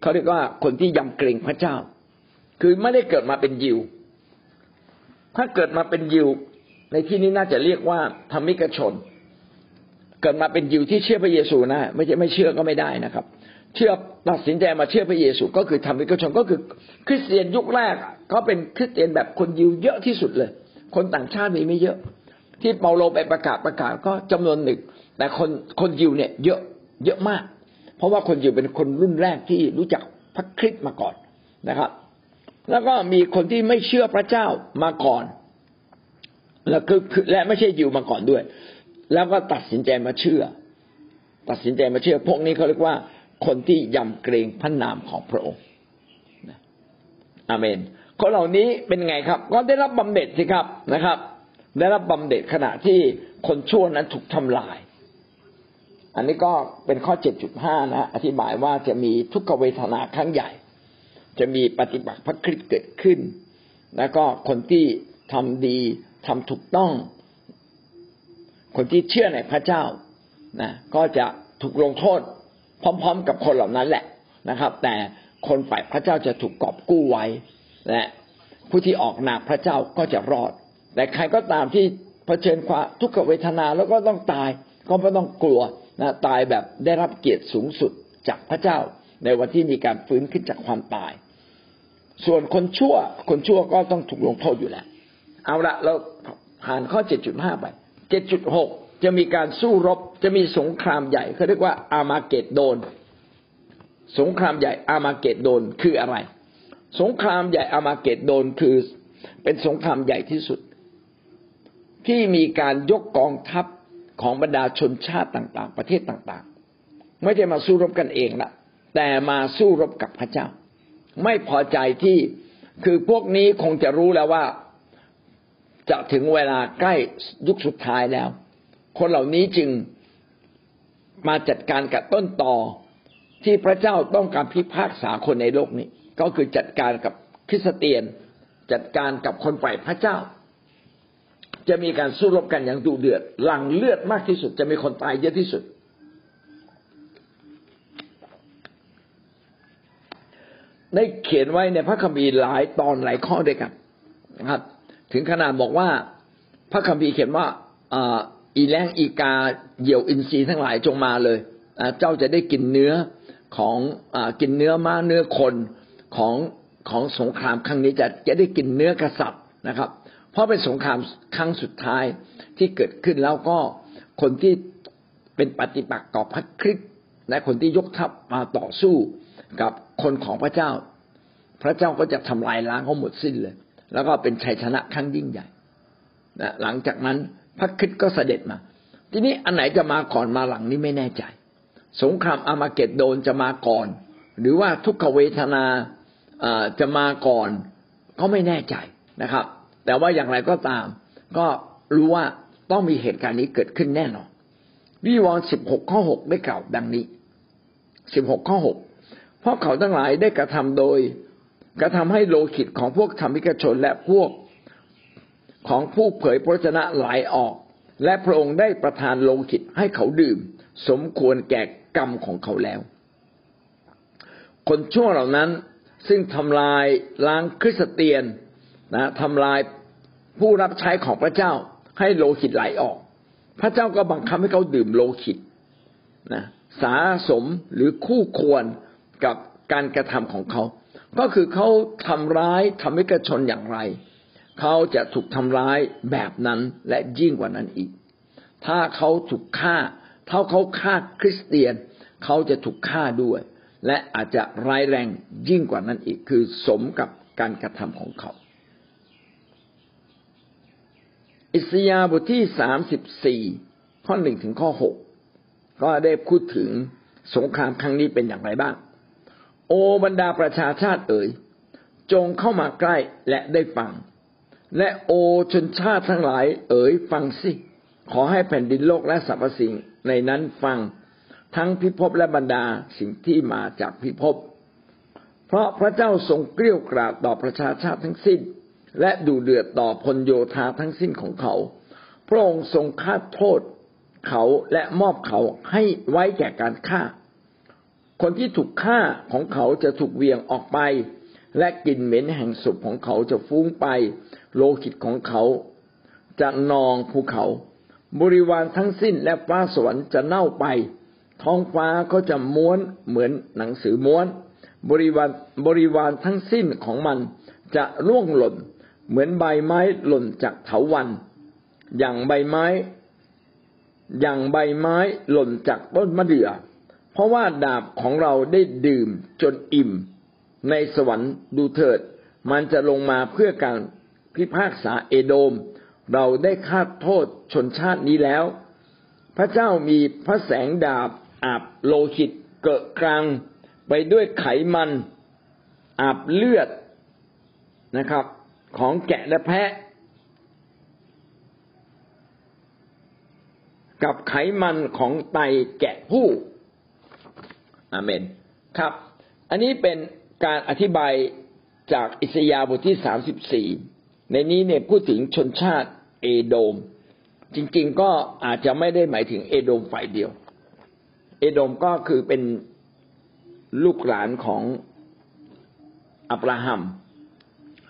เขาเรียกว่าคนที่ยำเกรงพระเจ้าคือไม่ได้เกิดมาเป็นยิวถ้าเกิดมาเป็นยิวในที่นี้น่าจะเรียกว่าธรรมิกชนเกิดมาเป็นยิวที่เชื่อพระเยซูนะไม่ใช่ไม่เชื่อก็ไม่ได้นะครับเชื่อตัดสินใจมาเชื่อพระเยซูก็คือธรรมิกชนก็คือคริสเตียนยุคแรกก็เป็นคริสเตียนแบบคนยิวเยอะที่สุดเลยคนต่างชาติมีไม่เยอะที่เปาโลไปประกาศประกาศก็จำนวนหนึ่งแต่คนคนยิวเนี่ยเยอะเยอะมากเพราะว่าคนยิวเป็นคนรุ่นแรกที่รู้จักพระคริสต์มาก่อนนะครับแล้วก็มีคนที่ไม่เชื่อพระเจ้ามาก่อนแล้วก็และไม่ใช่ยิวมาก่อนด้วยแล้วก็ตัดสินใจมาเชื่อตัดสินใจมาเชื่อพวกนี้เขาเรียกว่าคนที่ยำเกรงพระนามของพระองค์อาเมนคนเหล่านี้เป็นไงครับก็ได้รับบำเหน็จสิครับนะครับได้รับบำเหน็จขณะที่คนชั่วนั้นถูกทำลายอันนี้ก็เป็นข้อ เจ็ดจุดห้า นะอธิบายว่าจะมีทุกขเวทนาครั้งใหญ่จะมีปฏิบัติพระคริสต์เกิดขึ้นแล้วก็คนที่ทำดีทำถูกต้องคนที่เชื่อในพระเจ้านะก็จะถูกลงโทษพร้อมๆกับคนเหล่านั้นแหละนะครับแต่คนฝ่ายพระเจ้าจะถูกกอบกู้ไว้และผู้ที่ออกนามพระเจ้าก็จะรอดแต่ใครก็ตามที่เผชิญความทุกขเวทนาแล้วก็ต้องตายก็ไม่ต้องกลัวนะตายแบบได้รับเกียรติสูงสุดจากพระเจ้าในวันที่มีการฟื้นขึ้นจากความตายส่วนคนชั่วคนชั่วก็ต้องถูกลงโทษอยู่แล้วเอาละเราผ่านข้อ เจ็ดจุดห้า ไป เจ็ดจุดหก จะมีการสู้รบจะมีสงครามใหญ่เขาเรียกว่าอามาเกดโดนสงครามใหญ่อามาเกดโดนคืออะไรสงครามใหญ่อามาเกดโดนคือเป็นสงครามใหญ่ที่สุดที่มีการยกกองทัพของบรรดาชนชาติต่างๆประเทศต่างๆไม่ใช่มาสู้รบกันเองละแต่มาสู้รบกับพระเจ้าไม่พอใจที่คือพวกนี้คงจะรู้แล้วว่าจะถึงเวลาใกล้ยุคสุดท้ายแล้ว คนเหล่านี้จึงมาจัดการกับต้นตอที่พระเจ้าต้องการพิพากษาคนในโลกนี้ก็คือจัดการกับคริสเตียนจัดการกับคนฝ่ายพระเจ้าจะมีการสู้รบกันอย่างดุเดือดหลั่งเลือดมากที่สุดจะมีคนตายเยอะที่สุดได้เขียนไว้ในพระคัมภีร์หลายตอนหลายข้อด้วยกันนะครับถึงขนาดบอกว่าพระคัมภีร์เขียนว่าอีแล้งอีกาเหยี่ยวอินทรีทั้งหลายจงมาเลยเจ้าจะได้กินเนื้อของกินเนื้อม้าเนื้อคนของของสงครามครั้งนี้จะจะได้กินเนื้อกษัตริย์นะครับเพราะเป็นสงครามครั้งสุดท้ายที่เกิดขึ้นแล้วก็คนที่เป็นปฏิปักษ์ต่อพระคริสต์และคนที่ยกทัพมาต่อสู้กับคนของพระเจ้าพระเจ้าก็จะทำลายล้างเขาหมดสิ้นเลยแล้วก็เป็นชัยชนะครั้งยิ่งใหญ่นะหลังจากนั้นพระคริสต์ก็เสด็จมาทีนี้อันไหนจะมาก่อนมาหลังนี่ไม่แน่ใจสงครามอามาเกดโดนจะมาก่อนหรือว่าทุกขเวทนาจะมาก่อนก็ไม่แน่ใจนะครับแต่ว่าอย่างไรก็ตามก็รู้ว่าต้องมีเหตุการณ์นี้เกิดขึ้นแน่นอนวิวรณ์สิบหกข้อหกได้กล่าวดังนี้สิบหกข้อหกเพราะเขาทั้งหลายได้กระทำโดยกระทำให้โลหิตของพวกธรรมิกชนและพวกของผู้เผยพระวจนะไหลออกและพระองค์ได้ประทานโลหิตให้เขาดื่มสมควรแก่กรรมของเขาแล้วคนชั่วเหล่านั้นซึ่งทำลายล้างคริสเตียนนะทำลายผู้รับใช้ของพระเจ้าให้โลหิตไหลออกพระเจ้าก็บังคับให้เขาดื่มโลหิตนะสาสมหรือคู่ควรกับการกระทำของเขาก็คือเขาทำร้ายธรรมิกชนอย่างไรเขาจะถูกทำร้ายแบบนั้นและยิ่งกว่านั้นอีกถ้าเขาถูกฆ่าถ้าเขาฆ่าคริสเตียนเขาจะถูกฆ่าด้วยและอาจจะร้ายแรงยิ่งกว่านั้นอีกคือสมกับการกระทำของเขาอิสยาห์บทที่สามสิบสี่ข้อหนึ่งถึงข้อหกก็ได้พูดถึงสงครามครั้งนี้เป็นอย่างไรบ้างโอบรรดาประชาชาติเอ๋ยจงเข้ามาใกล้และได้ฟังและโอชนชาติทั้งหลายเอ๋ยฟังสิขอให้แผ่นดินโลกและสรรพสิ่งในนั้นฟังทั้งพิภพและบรรดาสิ่งที่มาจากพิภพเพราะพระเจ้าทรงเกรี้ยวกราดต่อประชาชาติทั้งสิ้นและดุเดือดต่อพลโยธาทั้งสิ้นของเขาพระองค์ทรงฆาตโทษเขาและมอบเขาให้ไว้แก่การฆ่าคนที่ถูกฆ่าของเขาจะถูกเหวี่ยงออกไปและกลิ่นเหม็นแห่งศพของเขาจะฟุ้งไปโลหิตของเขาจะนองภูเขาบริวารทั้งสิ้นและฟ้าสวรรค์จะเน่าไปท้องฟ้าก็จะม้วนเหมือนหนังสือม้วนบริวารบริวารทั้งสิ้นของมันจะร่วงหล่นเหมือนใบไม้หล่นจากเถาวัลย์อย่างใบไม้อย่างใบไม้หล่นจากต้นมะเดื่อเพราะว่าดาบของเราได้ดื่มจนอิ่มในสวรรค์ดูเถิดมันจะลงมาเพื่อการพิพากษาเอโดมเราได้ฆาตโทษชนชาตินี้แล้วพระเจ้ามีพระแสงดาบอาบโลหิตเกอะกรังไปด้วยไขมันอาบเลือดนะครับของแกะและแพะกับไขมันของไตแกะผู้อาเมนครับอันนี้เป็นการอธิบายจากอิสยาห์บทที่สามสิบสี่ในนี้เนี่ยพูดถึงชนชาติเอโดมจริงๆก็อาจจะไม่ได้หมายถึงเอโดมฝ่ายเดียวเอโดมก็คือเป็นลูกหลานของอับราฮัม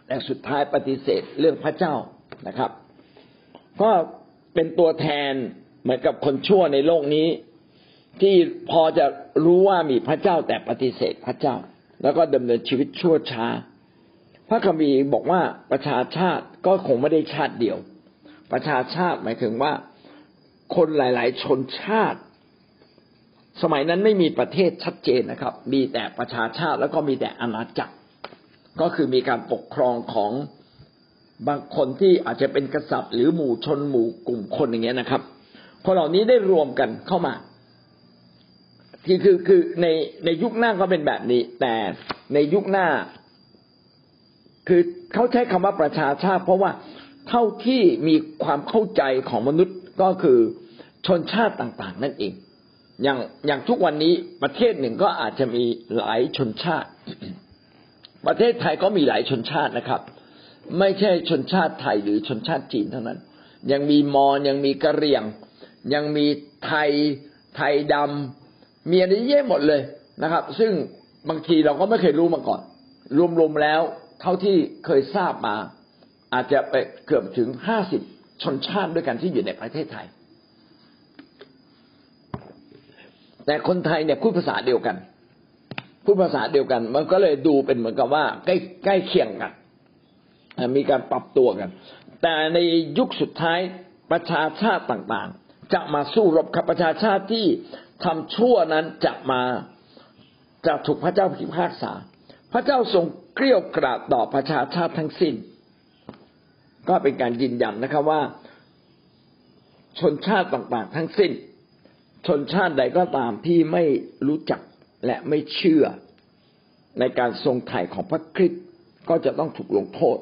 และสุดท้ายปฏิเสธเรื่องพระเจ้านะครับก็เป็นตัวแทนเหมือนกับคนชั่วในโลกนี้ที่พอจะรู้ว่ามีพระเจ้าแต่ปฏิเสธพระเจ้าแล้วก็ดำเนินชีวิตชั่วช้าพระคัมภีร์บอกว่าประชาชาติก็คงไม่ได้ชาติเดียวประชาชาติหมายถึงว่าคนหลายๆชนชาติสมัยนั้นไม่มีประเทศชัดเจนนะครับมีแต่ประชาชาติแล้วก็มีแต่อาณาจักรก็คือมีการปกครองของบางคนที่อาจจะเป็นกษัตริย์หรือหมู่ชนหมู่กลุ่มคนอย่างเงี้ยนะครับคนเหล่านี้ได้รวมกันเข้ามาที่คือคือในในยุคหน้าก็เป็นแบบนี้แต่ในยุคหน้าคือเขาใช้คำว่าประชาชาติเพราะว่าเท่าที่มีความเข้าใจของมนุษย์ก็คือ ชนชาติต่างๆนั่นเองอย่างอย่างทุกวันนี้ประเทศหนึ่งก็อาจจะมีหลายชนชาติ ประเทศไทยก็มีหลายชนชาตินะครับไม่ใช่ชนชาติไทยหรือชนชาติจีนเท่านั้นยังมีมอญยังมีกะเหรี่ยงยังมีไทยไทยดำมีอะไรเยอะหมดเลยนะครับซึ่งบางทีเราก็ไม่เคยรู้มาก่อนรวมๆแล้วเท่าที่เคยทราบมาอาจจะไปเกือบถึงห้าสิบชนชาติด้วยกันที่อยู่ในประเทศไทยแต่คนไทยเนี่ยพูดภาษาเดียวกันพูดภาษาเดียวกันมันก็เลยดูเป็นเหมือนกับว่าใกล้ใกล้เคียงกันมีการปรับตัวกันแต่ในยุคสุดท้ายประชาชาติต่างๆจะมาสู้รบกับประชาชาติที่ทำชั่วนั้นจะมาจะถูกพระเจ้าพิพากษาพระเจ้าทรงเกลี้ยกล่อมต่อประชาชาติทั้งสิ้นก็เป็นการยืนยันนะครับว่าชนชาติต่างๆทั้งสิ้นชนชาติใดก็ตามที่ไม่รู้จักและไม่เชื่อในการทรงไถ่ของพระคริสต์ก็จะต้องถูกลงโทษ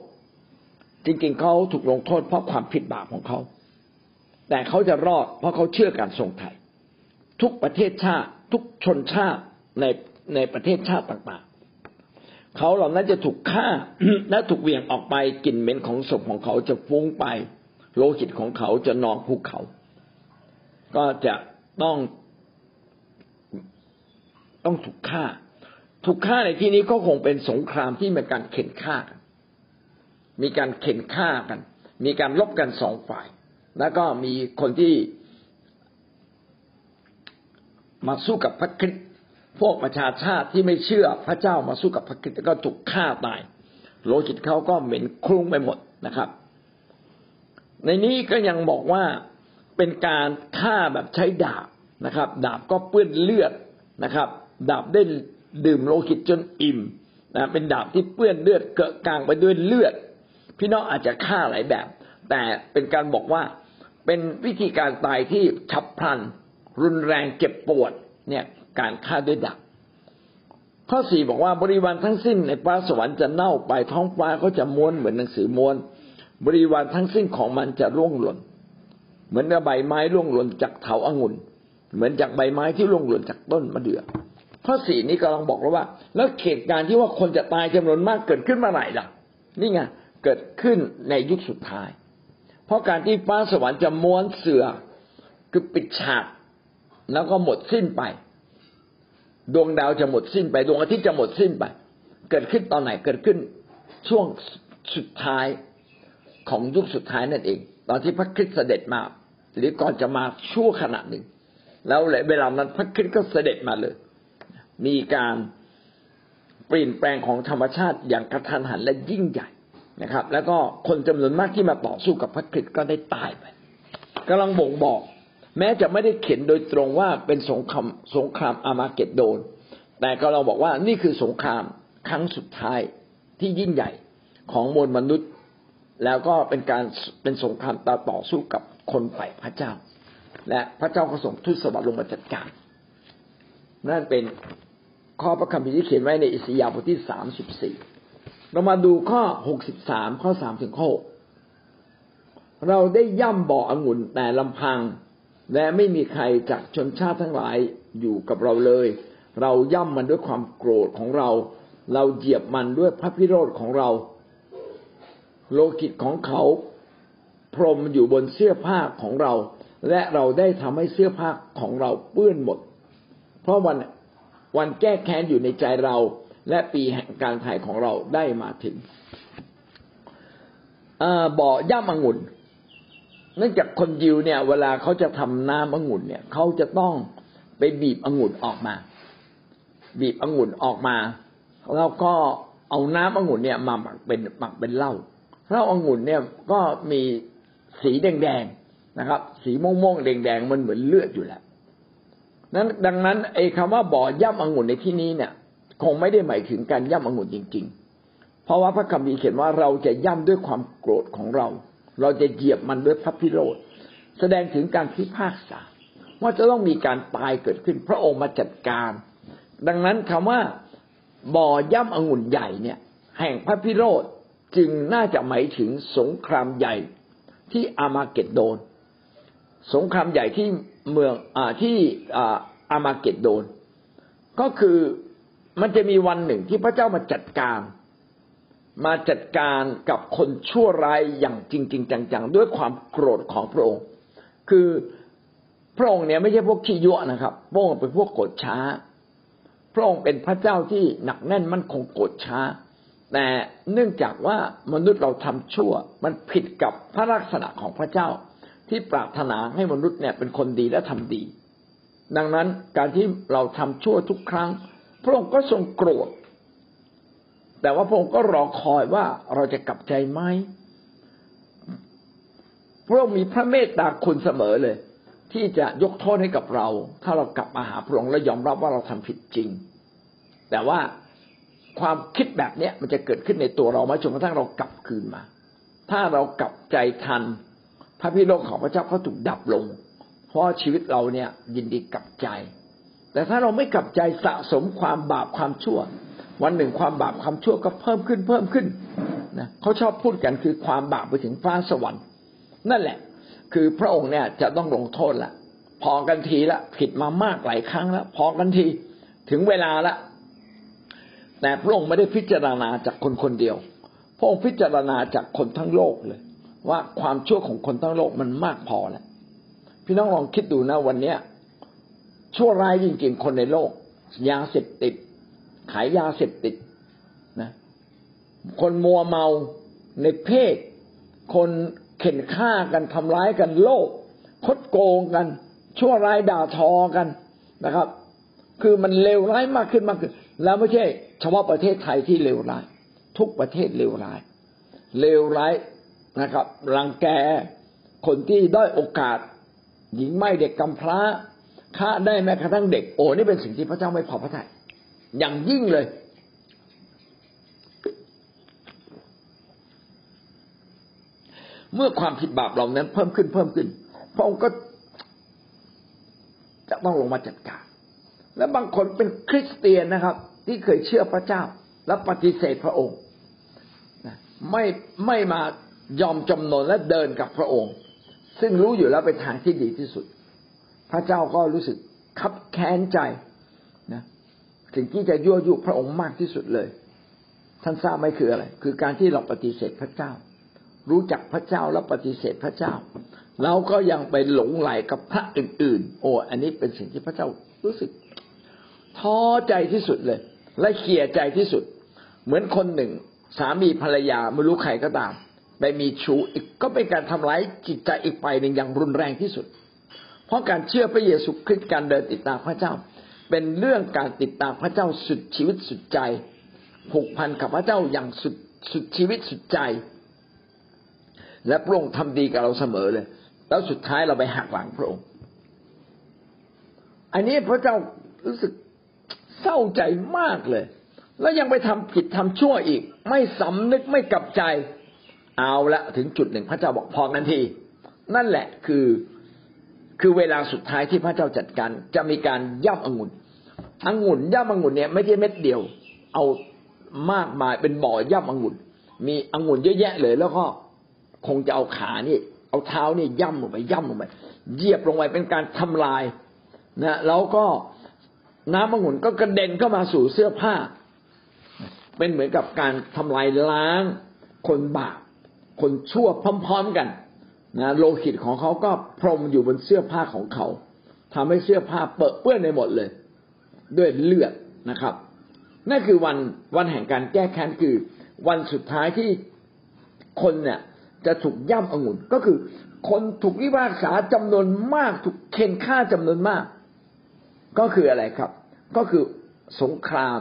จริงๆเขาถูกลงโทษเพราะความผิดบาปของเขาแต่เขาจะรอดเพราะเขาเชื่อการทรงไถ่ทุกประเทศชาติทุกชนชาติในในประเทศชาติต่างๆเขาเหล่านั้นจะถูกฆ่า และถูกเหวี่ยงออกไปกลิ่นเหม็นของศพของเขาจะฟุ้งไปโลหิตของเขาจะนองภูเขาก็จะต้องต้องถูกฆ่าถูกฆ่าในที่นี้ก็คงเป็นสงครามที่มีการเข็นฆ่ากันมีการเข็นฆ่ากันมีการลบกันสองฝ่ายแล้วก็มีคนที่มาสู้กับพระคริสต์พวกประชาชาติที่ไม่เชื่อพระเจ้ามาสู้กับพระคริสต์ก็ถูกฆ่าตายโลหิตเขาก็เหม็นคลุ้งไปหมดนะครับในนี้ก็ยังบอกว่าเป็นการฆ่าแบบใช้ดาบนะครับดาบก็เปื้อนเลือดนะครับดาบได้ดื่มโลหิตจนอิ่มนะเป็นดาบที่เปื้อนเลือดเกอะกางไปด้วยเลือดพี่น้องอาจจะฆ่าหลายแบบแต่เป็นการบอกว่าเป็นวิธีการตายที่ฉับพลันรุนแรงเจ็บปวดเนี่ยการฆ่าด้วยดาบข้อสี่บอกว่าบริวารทั้งสิ้นในฟ้าสวรรค์จะเน่าไปท้องฟ้าก็จะม้วนเหมือนหนังสือม้วนบริวารทั้งสิ้นของมันจะร่วงหล่นเหมือนใบไม้ร่วงหล่นจากเถาองุ่นเหมือนจากใบไม้ที่ร่วงหล่นจากต้นมะเดื่อข้อสี่นี้กำลังบอกแล้วว่าแล้วเหตุการณ์ที่ว่าคนจะตายจำนวนมากเกิดขึ้นเมื่อไหร่ล่ะนี่ไงเกิดขึ้นในยุคสุดท้ายเพราะการที่ฟ้าสวรรค์จะม้วนเสื่อคือปิดฉากแล้วก็หมดสิ้นไปดวงดาวจะหมดสิ้นไปดวงอาทิตย์จะหมดสิ้นไปเกิดขึ้นตอนไหนเกิดขึ้นช่วงสุดท้ายของยุคสุดท้ายนั่นเองตอนที่พระคริสต์เสด็จมาหรือก่อนจะมาชั่วขณะหนึ่งแล้วเวลานั้นพระคริสต์ก็เสด็จมาเลยมีการเปลี่ยนแปลงของธรรมชาติอย่างกระทันหันและยิ่งใหญ่นะครับแล้วก็คนจำนวนมากที่มาต่อสู้กับพระคริสต์ก็ได้ตายไปกำลังบ่งบอกแม้จะไม่ได้เขียนโดยตรงว่าเป็นสงครามสงครามอามาเกดโดนแต่ก็เราบอกว่านี่คือสงครามครั้งสุดท้ายที่ยิ่งใหญ่ของมวลมนุษย์แล้วก็เป็นการเป็นสงครามต่อสู้กับคนฝ่ายพระเจ้าและพระเจ้าก็ส่งทูตสวรรค์ลงมาจัดการนั่นเป็นข้อพระคัมภีร์ที่เขียนไว้ในอิสยาห์บทที่สามสิบสี่เรามาดูข้อหกสิบสามข้อสามถึงข้อหกเราได้ย่ำบ่อองุ่นแต่ลำพังและไม่มีใครจากชนชาติทั้งหลายอยู่กับเราเลยเราย่ำมันด้วยความโกรธของเราเราเหยียบมันด้วยพระพิโรธของเราโลหิตของเขาพรมอยู่บนเสื้อผ้าของเราและเราได้ทำให้เสื้อผ้าของเราเปื้อนหมดเพราะวันวันแก้แค้นอยู่ในใจเราและปีแห่งการไถ่ของเราได้มาถึงบ่อย่ำองุ่นเนื่องจากคนยิวเนี่ยเวลาเขาจะทำน้ำองุ่นเนี่ยเขาจะต้องไปบีบองุ่นออกมาบีบองุ่นออกมาแล้วก็เอาน้ำองุ่นเนี่ยมาหมักเป็นหมักเป็นเหล้าเหล้าองุ่นเนี่ยก็มีสีแดงๆนะครับสีม่วงๆแดงๆมันเหมือนเลือดอยู่แล้วนั้นดังนั้นไอ้คำว่าบ่อย่ำองุ่นในที่นี้เนี่ยคงไม่ได้หมายถึงการย่ำองุ่นจริงๆเพราะว่าพระคัมภีร์เขียนว่าเราจะย่ำด้วยความโกรธของเราเราจะเหยียบมันด้วยพระพิโรธแสดงถึงการพิพากษาว่าจะต้องมีการตายเกิดขึ้นพระองค์มาจัดการดังนั้นคำว่าบ่อย่ำองุ่นใหญ่เนี่ยแห่งพระพิโรธจึงน่าจะหมายถึงสงครามใหญ่ที่อามาเกดโดน สงครามใหญ่ที่เมืองอ่าที่อ่าอามาเกดโดนก็คือมันจะมีวันหนึ่งที่พระเจ้ามาจัดการมาจัดการกับคนชั่วร้ายอย่างจริงๆจังๆด้วยความโกรธของพระองค์คือพระองค์เนี่ยไม่ใช่พวกขี้ยั่วนะครับพระองค์เป็นพวกโกรธช้าพระองค์เป็นพระเจ้าที่หนักแน่นมั่นคงโกรธช้าแต่เนื่องจากว่ามนุษย์เราทำชั่วมันผิดกับพระลักษณะของพระเจ้าที่ปรารถนาให้มนุษย์เนี่ยเป็นคนดีและทำดีดังนั้นการที่เราทำชั่วทุกครั้งพระองค์ก็ทรงโกรธแต่ว่าพระองค์ก็รอคอยว่าเราจะกลับใจไหมพระองค์มีพระเมตตาคุณเสมอเลยที่จะยกโทษให้กับเราถ้าเรากลับมาหาพระองค์และยอมรับว่าเราทำผิดจริงแต่ว่าความคิดแบบนี้มันจะเกิดขึ้นในตัวเรามาจนกระทั่งเรากลับคืนมาถ้าเรากลับใจทันพระพิโรธของพระเจ้าก็ถูกดับลงเพราะชีวิตเราเนี่ยยินดีกลับใจแต่ถ้าเราไม่กลับใจสะสมความบาปความชั่ววันหนึ่งความบาปความชั่วก็เพิ่มขึ้นเพิ่มขึ้นนะเขาชอบพูดกันคือความบาปไปถึงฟ้าสวรรค์นั่นแหละคือพระองค์เนี่ยจะต้องลงโทษละพอกันทีละผิดมามากหลายครั้งแล้วพอกันทีถึงเวลาละแต่พระองค์ไม่ได้พิจารณาจากคนคนเดียวพระองค์พิจารณาจากคนทั้งโลกเลยว่าความชั่วของคนทั้งโลกมันมากพอแล้วพี่น้องลองคิดดูนะวันนี้ชั่วร้ายจริงๆคนในโลกยาเสพติดขายยาเสพติดนะคนมัวเมาในเพศคนเข็นฆ่ากันทำร้ายกันโลภคดโกงกันชั่วร้ายด่าทอกันนะครับคือมันเลวร้ายมากขึ้นมากขึ้นแล้วไม่ใช่เฉพาะประเทศไทยที่เลวร้ายทุกประเทศเลวร้ายเลวร้ายนะครับรังแกคนที่ด้อยโอกาสหญิงไม้เด็กกำพร้าฆ่าได้แม้กระทั่งเด็กโอ้นี่เป็นสิ่งที่พระเจ้าไม่พอพระทัยอย่างยิ่งเลยเมื่อความผิดบาปเหล่านั้นเพิ่มขึ้นเพิ่มขึ้นพระองค์ก็จะต้องลงมาจัดการและบางคนเป็นคริสเตียนนะครับที่เคยเชื่อพระเจ้าและปฏิเสธพระองค์ไม่ไม่มายอมจำนนและเดินกับพระองค์ซึ่งรู้อยู่แล้วเป็นทางที่ดีที่สุดพระเจ้าก็รู้สึกคับแค้นใจนะสิ่งที่จะยั่วยุพระองค์มากที่สุดเลยท่านทราบไหมคืออะไรคือการที่เราปฏิเสธพระเจ้ารู้จักพระเจ้าและปฏิเสธพระเจ้าเราก็ยังไปหลงไหลกับพระอื่นๆโอ้อันนี้เป็นสิ่งที่พระเจ้ารู้สึกท้อใจที่สุดเลยและเสียใจที่สุดเหมือนคนหนึ่งสามีภรรยาไม่รู้ใครก็ตามไปมีชู้อีกก็เป็นการทำร้ายจิตใจอีกฝ่ายหนึ่งอย่างรุนแรงที่สุดเพราะการเชื่อพระเยซูคริสต์การเดินติดตามพระเจ้าเป็นเรื่องการติดตามพระเจ้าสุดชีวิตสุดใจผูกพันกับพระเจ้าอย่างสุดสุดชีวิตสุดใจและพระองค์ทำดีกับเราเสมอเลยแล้วสุดท้ายเราไปหักหลังพระองค์อันนี้พระเจ้ารู้สึกเศร้าใจมากเลยแล้วยังไปทำผิดทำชั่วอีกไม่สำนึกไม่กลับใจเอาละถึงจุดหนึ่งพระเจ้าบอกพอกันทีนั่นแหละคือคือเวลาสุดท้ายที่พระเจ้าจัดการจะมีการย่ำองุ่นองุ่นย่ำองุ่นเนี่ยไม่ใช่เม็ดเดียวเอามากมายเป็นบ่อย่ำองุ่นมีองุ่นเยอะแยะเลยแล้วก็คงจะเอาขานี่เอาเท้านี่ย่ำลงไปย่ำลงไปเหยียบลงไปเป็นการทำลายนะแล้วก็น้ำองุ่นก็กระเด็นเข้ามาสู่เสื้อผ้าเป็นเหมือนกับการทำลายล้างคนบาปคนชั่วพร้อมๆกันนะโลหิตของเขาก็พรมอยู่บนเสื้อผ้าของเขาทำให้เสื้อผ้าเปื้อนเปื้อนในหมดเลยด้วยเลือดนะครับนั่นคือวันวันแห่งการแก้แค้นคือวันสุดท้ายที่คนเนี่ยจะถูกย่ำองุ่นก็คือคนถูกวิพากษาจำนวนมากถูกเค้นฆ่าจำนวนมากก็คืออะไรครับก็คือสงคราม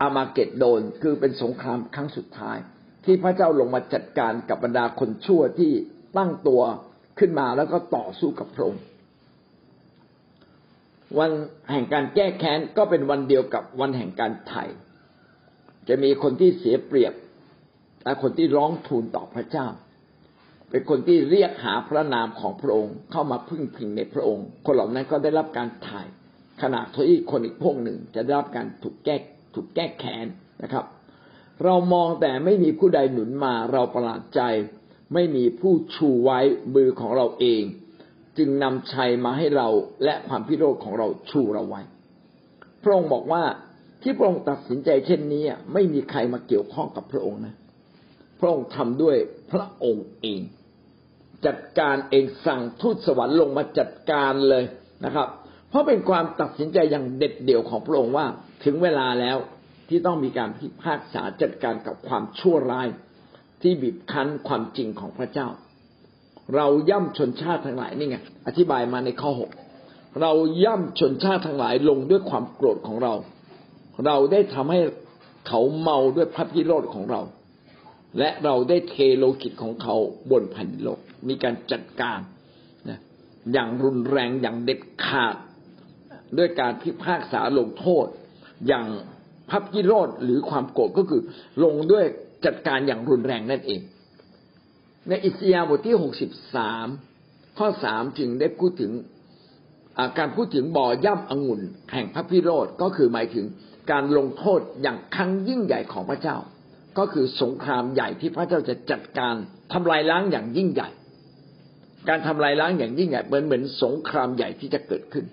อามาเกดโดนคือเป็นสงครามครั้งสุดท้ายที่พระเจ้าลงมาจัดการกับบรรดาคนชั่วที่ตั้งตัวขึ้นมาแล้วก็ต่อสู้กับพระองค์วันแห่งการแก้แค้นก็เป็นวันเดียวกับวันแห่งการไถ่จะมีคนที่เสียเปรียบและคนที่ร้องทูลต่อพระเจ้าเป็นคนที่เรียกหาพระนามของพระองค์เข้ามาพึ่งพิงในพระองค์คนเหล่านั้นก็ได้รับการไถ่ขณะที่คนอีกพวกหนึ่งจะได้รับการถูกแก้ถูกแก้แค้นนะครับเรามองแต่ไม่มีผู้ใดหนุนมาเราประหลาดใจไม่มีผู้ชูไว้มือของเราเอง จึงนำชัยมาให้เราและความพิโรธของเราชูเราไว้พระองค์บอกว่าที่พระองค์ตัดสินใจเช่นนี้ไม่มีใครมาเกี่ยวข้องกับพระองค์นะพระองค์ทำด้วยพระองค์เองจัดการเองสั่งทูตสวรรค์ลงมาจัดการเลยนะครับเพราะเป็นความตัดสินใจอย่างเด็ดเดี่ยวของพระองค์ว่าถึงเวลาแล้วที่ต้องมีการพิพากษาจัดการกับความชั่วร้ายที่บีบคั้นความจริงของพระเจ้าเราย่ำชนชาติทั้งหลายนี่ไงอธิบายมาในข้อหกเราย่ำชนชาติทั้งหลายลงด้วยความโกรธของเราเราได้ทำให้เขาเมาด้วยพระพิโรธของเราและเราได้เทโลหิตของเขาบนแผ่นดินโลกมีการจัดการนะอย่างรุนแรงอย่างเด็ดขาดด้วยการพิพากษาลงโทษอย่างพระพิโรธหรือความโกรธก็คือลงด้วยจัดการอย่างรุนแรงนั่นเองในอิสยาห์บทที่หกสิบสามข้อสามจึงได้พูดถึงการพูดถึงบ่อย่ำองุ่นแห่งพระพิโรธก็คือหมายถึงการลงโทษอย่างครั้งยิ่งใหญ่ของพระเจ้าก็คือสงครามใหญ่ที่พระเจ้าจะจัดการทำลายล้างอย่างยิ่งใหญ่การทำลายล้างอย่างยิ่งใหญ่เหมือนเหมือนสงครามใหญ่ที่จะเกิดขึ้น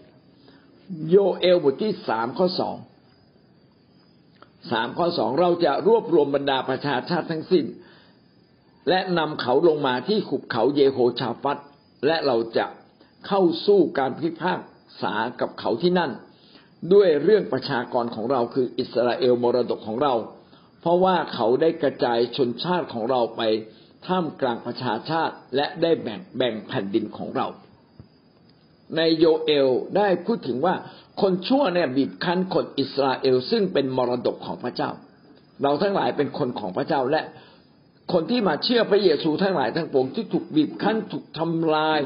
โยเอลบทที่สามข้อสอง สามข้อสองเราจะรวบรวมบรรดาประชาชาติทั้งสิ้นและนำเขาลงมาที่ขุบเขาเยโฮชาฟัตและเราจะเข้าสู้การพิพากษากับเขาที่นั่นด้วยเรื่องประชากรของเราคืออิสราเอลมรดกของเราเพราะว่าเขาได้กระจายชนชาติของเราไปท่ามกลางประชาชาติและได้แบ่งแบ่งแผ่นดินของเราในโยเอลได้พูดถึงว่าคนชั่วเนี่ยบีบคั้นคนอิสราเอลซึ่งเป็นมรดกของพระเจ้าเราทั้งหลายเป็นคนของพระเจ้าและคนที่มาเชื่อพระเยซูทั้งหลายทั้งปวงที่ถูกบีบคั้นถูกทำลาย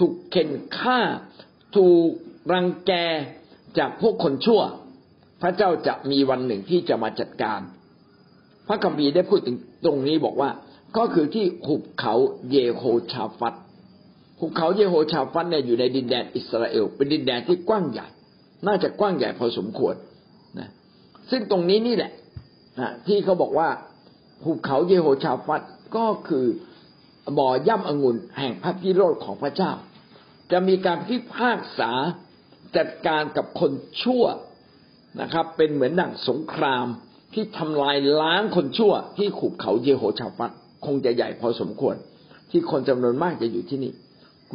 ถูกเข่นฆ่าถูกรังแกจากพวกคนชั่วพระเจ้าจะมีวันหนึ่งที่จะมาจัดการพระคัมภีร์ได้พูดถึงตรงนี้บอกว่าก็คือที่หุบเขาเยโฮชาฟัตหุบเขาเยโฮชาฟัตเนี่ยอยู่ในดินแดนอิสราเอลเป็นดินแดนที่กว้างใหญ่น่าจะกว้างใหญ่พอสมควรนะซึ่งตรงนี้นี่แหละนะที่เขาบอกว่าหุบเขาเยโฮชาฟัตก็คือบ่อย่ำองุ่นแห่งพระพิโรธของพระเจ้าจะมีการพิพากษาจัดการกับคนชั่วนะครับเป็นเหมือนดั่งสงครามที่ทำลายล้างคนชั่วที่ขุบเขาเยโฮชาฟัตคงจะใหญ่พอสมควรที่คนจำนวนมากจะอยู่ที่นี่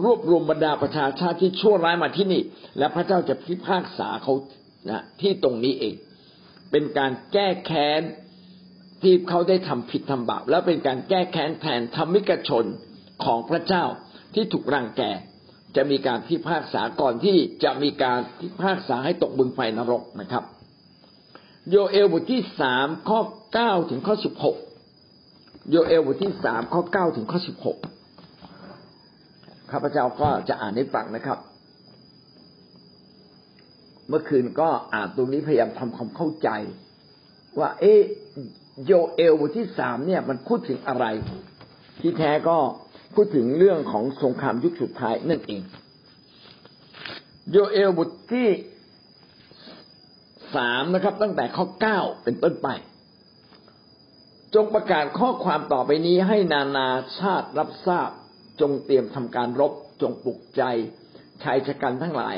รวบรวมบรรดาประชาชาติที่ชั่วร้ายมาที่นี่และพระเจ้าจะพิพากษาเขานะที่ตรงนี้เองเป็นการแก้แค้นที่เขาได้ทำผิดทำบาปและเป็นการแก้แค้นแทนธรรมิกชนของพระเจ้าที่ถูกรังแกจะมีการพิพากษาก่อนที่จะมีการพิพากษาให้ตกบึงไฟนรกนะครับโยเอลบทที่สามข้อเก้าถึงข้อสิบหกโยเอลบทที่สามข้อเก้าถึงข้อสิบหกข้าพเจ้าก็จะอ่านให้ฟังนะครับเมื่อคืนก็อ่านตรงนี้พยายามทำความเข้าใจว่าเอ๊ะโยเอลบทที่สามเนี่ยมันพูดถึงอะไรที่แท้ก็พูดถึงเรื่องของสงครามยุคสุดท้ายนั่นเองโยเอลบทที่สามนะครับตั้งแต่ข้อเก้าเป็นต้นไปจงประกาศข้อความต่อไปนี้ให้นานาชาติรับทราบจงเตรียมทำการรบจงปลุกใจชายชะกันทั้งหลาย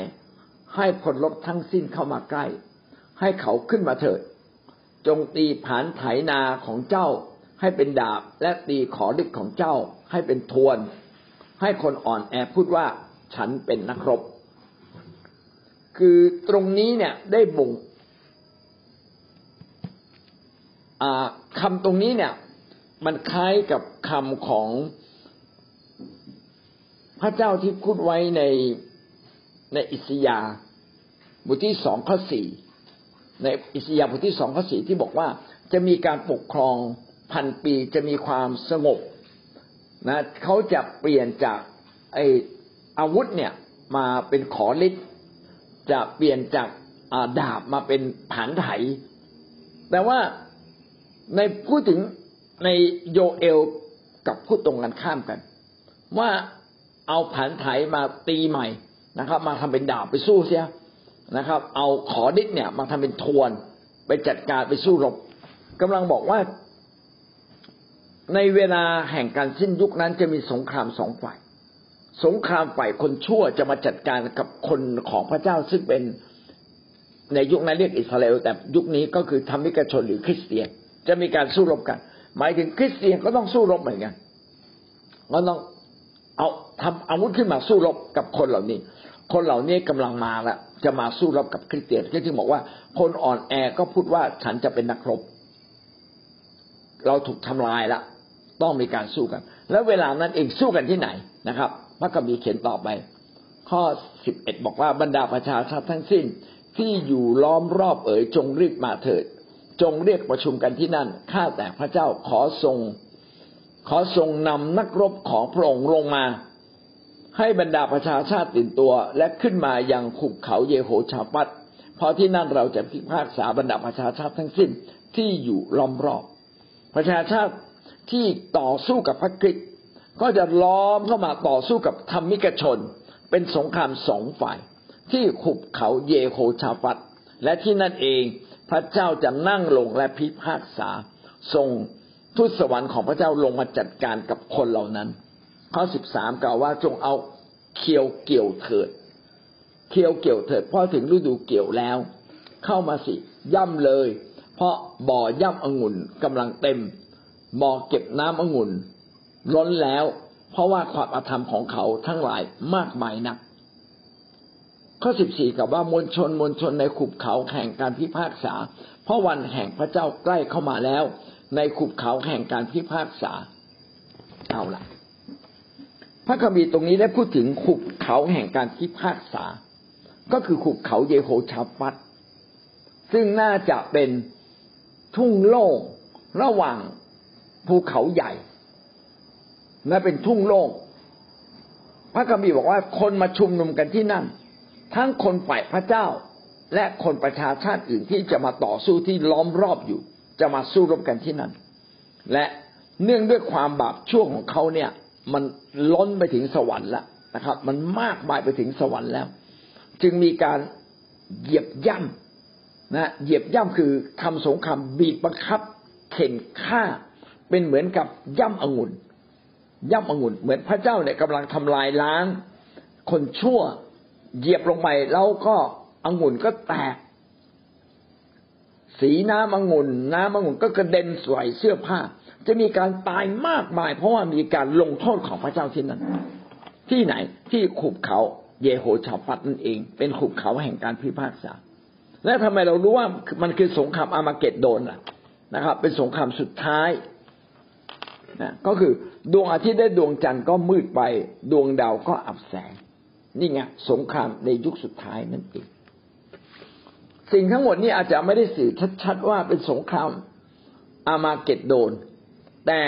ให้พลรบทั้งสิ้นเข้ามาใกล้ให้เขาขึ้นมาเถิดจงตีผานไถนาของเจ้าให้เป็นดาบและตีขอฤทธิ์ของเจ้าให้เป็นทวนให้คนอ่อนแอพูดว่าฉันเป็นนักรบคือตรงนี้เนี่ยได้บ่งคำตรงนี้เนี่ยมันคล้ายกับคำของพระเจ้าที่พูดไว้ในในอิสยาห์บทที่สองข้อสี่ในอิสยาห์บทที่สองข้อสี่ที่บอกว่าจะมีการปกครองพันปีจะมีความสงบนะเขาจะเปลี่ยนจากไอ้อาวุธเนี่ยมาเป็นขอฤทธิ์จะเปลี่ยนจากดาบมาเป็นผานไถแต่ว่าในพูดถึงในโยเอลกับพูดตรงกันข้ามกันว่าเอาผานไถมาตีใหม่นะครับมาทำเป็นดาบไปสู้เสียนะครับเอาขอฤทธิ์เนี่ยมาทำเป็นทวนไปจัดการไปสู้รบกำลังบอกว่าในเวลาแห่งการสิ้นยุคนั้นจะมีสงครามสองฝ่าย สงครามฝ่ายคนชั่วจะมาจัดการกับคนของพระเจ้าซึ่งเป็นในยุคนั้นเรียกอิสราเอลแต่ยุคนี้ก็คือธรรมิกชนหรือคริสเตียนจะมีการสู้รบกันหมายถึงคริสเตียนก็ต้องสู้รบเหมือนกันก็ต้องเอาทำอาวุธขึ้นมาสู้รบกับคนเหล่านี้คนเหล่านี้กำลังมาแล้วจะมาสู้รบกับคริสเตียนก็จึงบอกว่าคนอ่อนแอก็พูดว่าฉันจะเป็นนักรบเราถูกทำลายแล้วต้องมีการสู้กันแล้วเวลานั้นเองสู้กันที่ไหนนะครับพระคัมภีร์เขียนต่อไปข้อสิบเอ็ดบอกว่าบรรดาประชาชาติทั้งสิ้นที่อยู่ล้อมรอบเอ๋ยจงรีบมาเถิดจงเรียกประชุมกันที่นั่นข้าแต่พระเจ้าขอทรงขอทรงนำนักรบของพระองค์ลงมาให้บรรดาประชาชาติตื่นตัวและขึ้นมายังหุบเขาเยโฮชาฟัตเพราะที่นั่นเราจะพิพากษาบรรดาประชาชาติทั้งสิ้นที่อยู่ล้อมรอบประชาชาติที่ต่อสู้กับพระคริสต์ก็จะล้อมเข้ามาต่อสู้กับธรรมิกชนเป็นสงครามสองฝ่ายที่หุบเขาเยโฮชาฟัตและที่นั่นเองพระเจ้าจะนั่งลงและพิพากษาทรงทูตสวรรค์ของพระเจ้าลงมาจัดการกับคนเหล่านั้นข้อสิบสามกล่าวว่าจงเอาเคียวเกี่ยวเถิดเคียวเกี่ยวเถิดเพราะถึงฤดูเกี่ยวแล้วเข้ามาสิย่ำเลยเพราะบ่อย่ำองุ่นกำลังเต็มบ่อเก็บน้ำองุ่นล้นแล้วเพราะว่าความอธรรมของเขาทั้งหลายมากมายนักข้อสิบสี่กล่าวว่ามวลชนมวลชนในขุบเขาแห่งการพิพากษาเพราะวันแห่งพระเจ้าใกล้เข้ามาแล้วในขุบเขาแห่งการพิพากษาเอาล่ะพระคัมภีร์ตรงนี้ได้พูดถึงหุบเขาแห่งการพิพากษาก็คือหุบเขาเยโฮชาฟัตซึ่งน่าจะเป็นทุ่งโล่งระหว่างภูเขาใหญ่และเป็นทุ่งโล่งพระคัมภีร์บอกว่าคนมาชุมนุมกันที่นั่นทั้งคนฝ่ายพระเจ้าและคนประชาชาติอื่นที่จะมาต่อสู้ที่ล้อมรอบอยู่จะมาสู้รบกันที่นั่นและเนื่องด้วยความบาปชั่วของเขาเนี่ยมันล้นไปถึงสวรรค์แล้วนะครับมันมากมายไปถึงสวรรค์แล้วจึงมีการเหยียบย่ำนะเหยียบย่ำคือทำสงครามบีบบังคับเข่นฆ่าเป็นเหมือนกับย่ำองุ่นย่ำองุ่นเหมือนพระเจ้าเนี่ยกำลังทำลายล้างคนชั่วเหยียบลงไปแล้วก็องุ่นก็แตกสีน้ำองุ่นน้ำองุ่นก็กระเด็นใส่เสื้อผ้าจะมีการตายมากมายเพราะว่ามีการลงโทษของพระเจ้าที่นั่นที่ไหนที่ขุบเขาเยโฮชาฟัตนั่นเองเป็นขุบเขาแห่งการพิพากษาและทำไมเรารู้ว่ามันคือสงครามอามาเกดโดนล่ะนะครับเป็นสงครามสุดท้ายนะก็คือดวงอาทิตย์และดวงจันทร์ก็มืดไปดวงดาวก็อับแสงนี่ไงสงครามในยุคสุดท้ายนั่นเองสิ่งทั้งหมดนี้อาจจะไม่ได้สื่อชัดๆว่าเป็นสงครามอามาเกดโดนแต่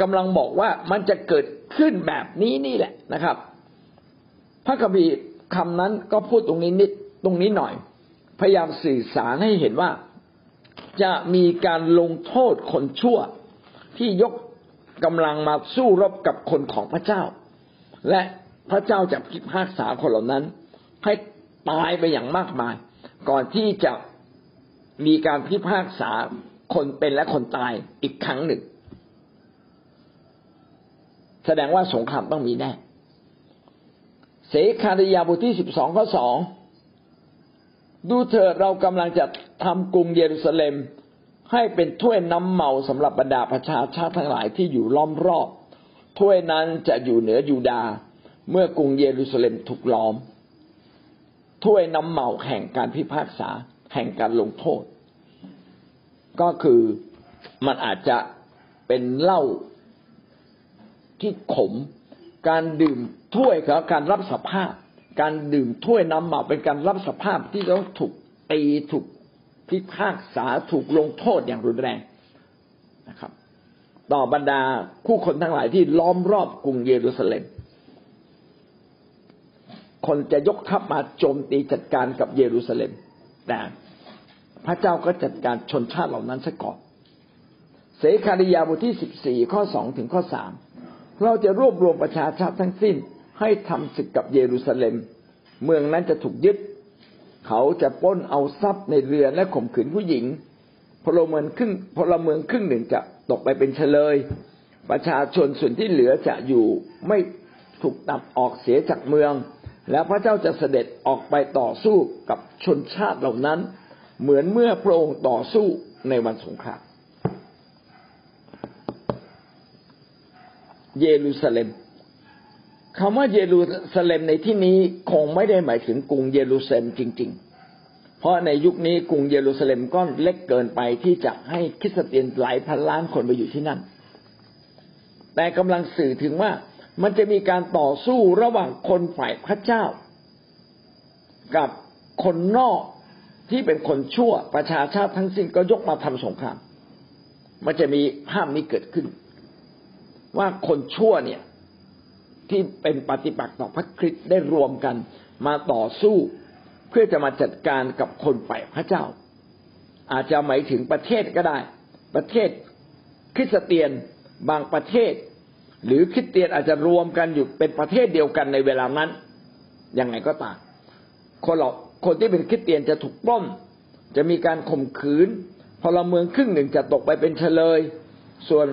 กำลังบอกว่ามันจะเกิดขึ้นแบบนี้นี่แหละนะครับพระคัมภีร์คำนั้นก็พูดตรงนี้นิดตรงนี้หน่อยพยายามสื่อสารให้เห็นว่าจะมีการลงโทษคนชั่วที่ยกกำลังมาสู้รบกับคนของพระเจ้าและพระเจ้าจะพิพากษาคนเหล่านั้นให้ตายไปอย่างมากมายก่อนที่จะมีการพิพากษาคนเป็นและคนตายอีกครั้งหนึ่งแสดงว่าสงครามต้องมีแน่เสคาริยาบทที่สิบสองข้อสองดูเถิดเรากำลังจะทำกรุงเยรูซาเล็มให้เป็นถ้วยน้ำเมาสำหรับบรรดาประชาชาติทั้งหลายที่อยู่ล้อมรอบถ้วยนั้นจะอยู่เหนือยูดาห์เมื่อกรุงเยรูซาเล็มถูกล้อมถ้วยน้ำเมาแห่งการพิพากษาแห่งการลงโทษก็คือมันอาจจะเป็นเหล้าที่ขมการดื่มถ้วยกับการรับสภาพการดื่มถ้วยน้ำเมาเป็นการรับสภาพที่ต้องถูกตีถูกพิพากษาถูกลงโทษอย่างรุนแรงนะครับต่อบรรดาผู้คนทั้งหลายที่ล้อมรอบกรุงเยรูซาเล็มคนจะยกทัพมาโจมตีจัดการกับเยรูซาเล็มแต่พระเจ้าก็จัดการชนชาติเหล่านั้นซะก่อนเสคาริยาบทที่สิบสี่ข้อสองถึงข้อสามเราจะรวบรวมประชาชาติทั้งสิ้นให้ทำศึกกับเยรูซาเล็มเมืองนั้นจะถูกยึดเขาจะปล้นเอาทรัพย์ในเรือและข่มขืนผู้หญิงพลเมืองครึ่งพลเมืองครึ่งหนึ่งจะตกไปเป็นเฉลยประชาชนส่วนที่เหลือจะอยู่ไม่ ถูกตัดออกเสียจากเมืองและพระเจ้าจะเสด็จออกไปต่อสู้กับชนชาติเหล่านั้นเหมือนเมื่อพระองค์ต่อสู้ในวันสงครามเยรูซาเล็มคำว่าเยรูซาเล็มในที่นี้คงไม่ได้หมายถึงกรุงเยรูซาเล็มจริงๆเพราะในยุคนี้กรุงเยรูซาเล็มก็เล็กเกินไปที่จะให้คริสเตียนหลายพันล้านคนไปอยู่ที่นั่นแต่กำลังสื่อถึงว่ามันจะมีการต่อสู้ระหว่างคนฝ่ายพระเจ้ากับคนนอกที่เป็นคนชั่วประชาชาติทั้งสิ้นก็ยกมาทำสงครามมันจะมีภาพนี้เกิดขึ้นว่าคนชั่วเนี่ยที่เป็นปฏิปักษ์ต่อพระคริสต์ได้รวมกันมาต่อสู้เพื่อจะมาจัดการกับคนฝ่ายพระเจ้าอาจจะหมายถึงประเทศก็ได้ประเทศคริสเตียนบางประเทศหรือคริสเตียนอาจจะรวมกันอยู่เป็นประเทศเดียวกันในเวลานั้นยังไงก็ตามคนเราคนที่เป็นคริสเตียนจะถูกปล้นจะมีการข่มขืนพลเมืองครึ่งหนึ่งจะตกไปเป็นเฉลยส่วน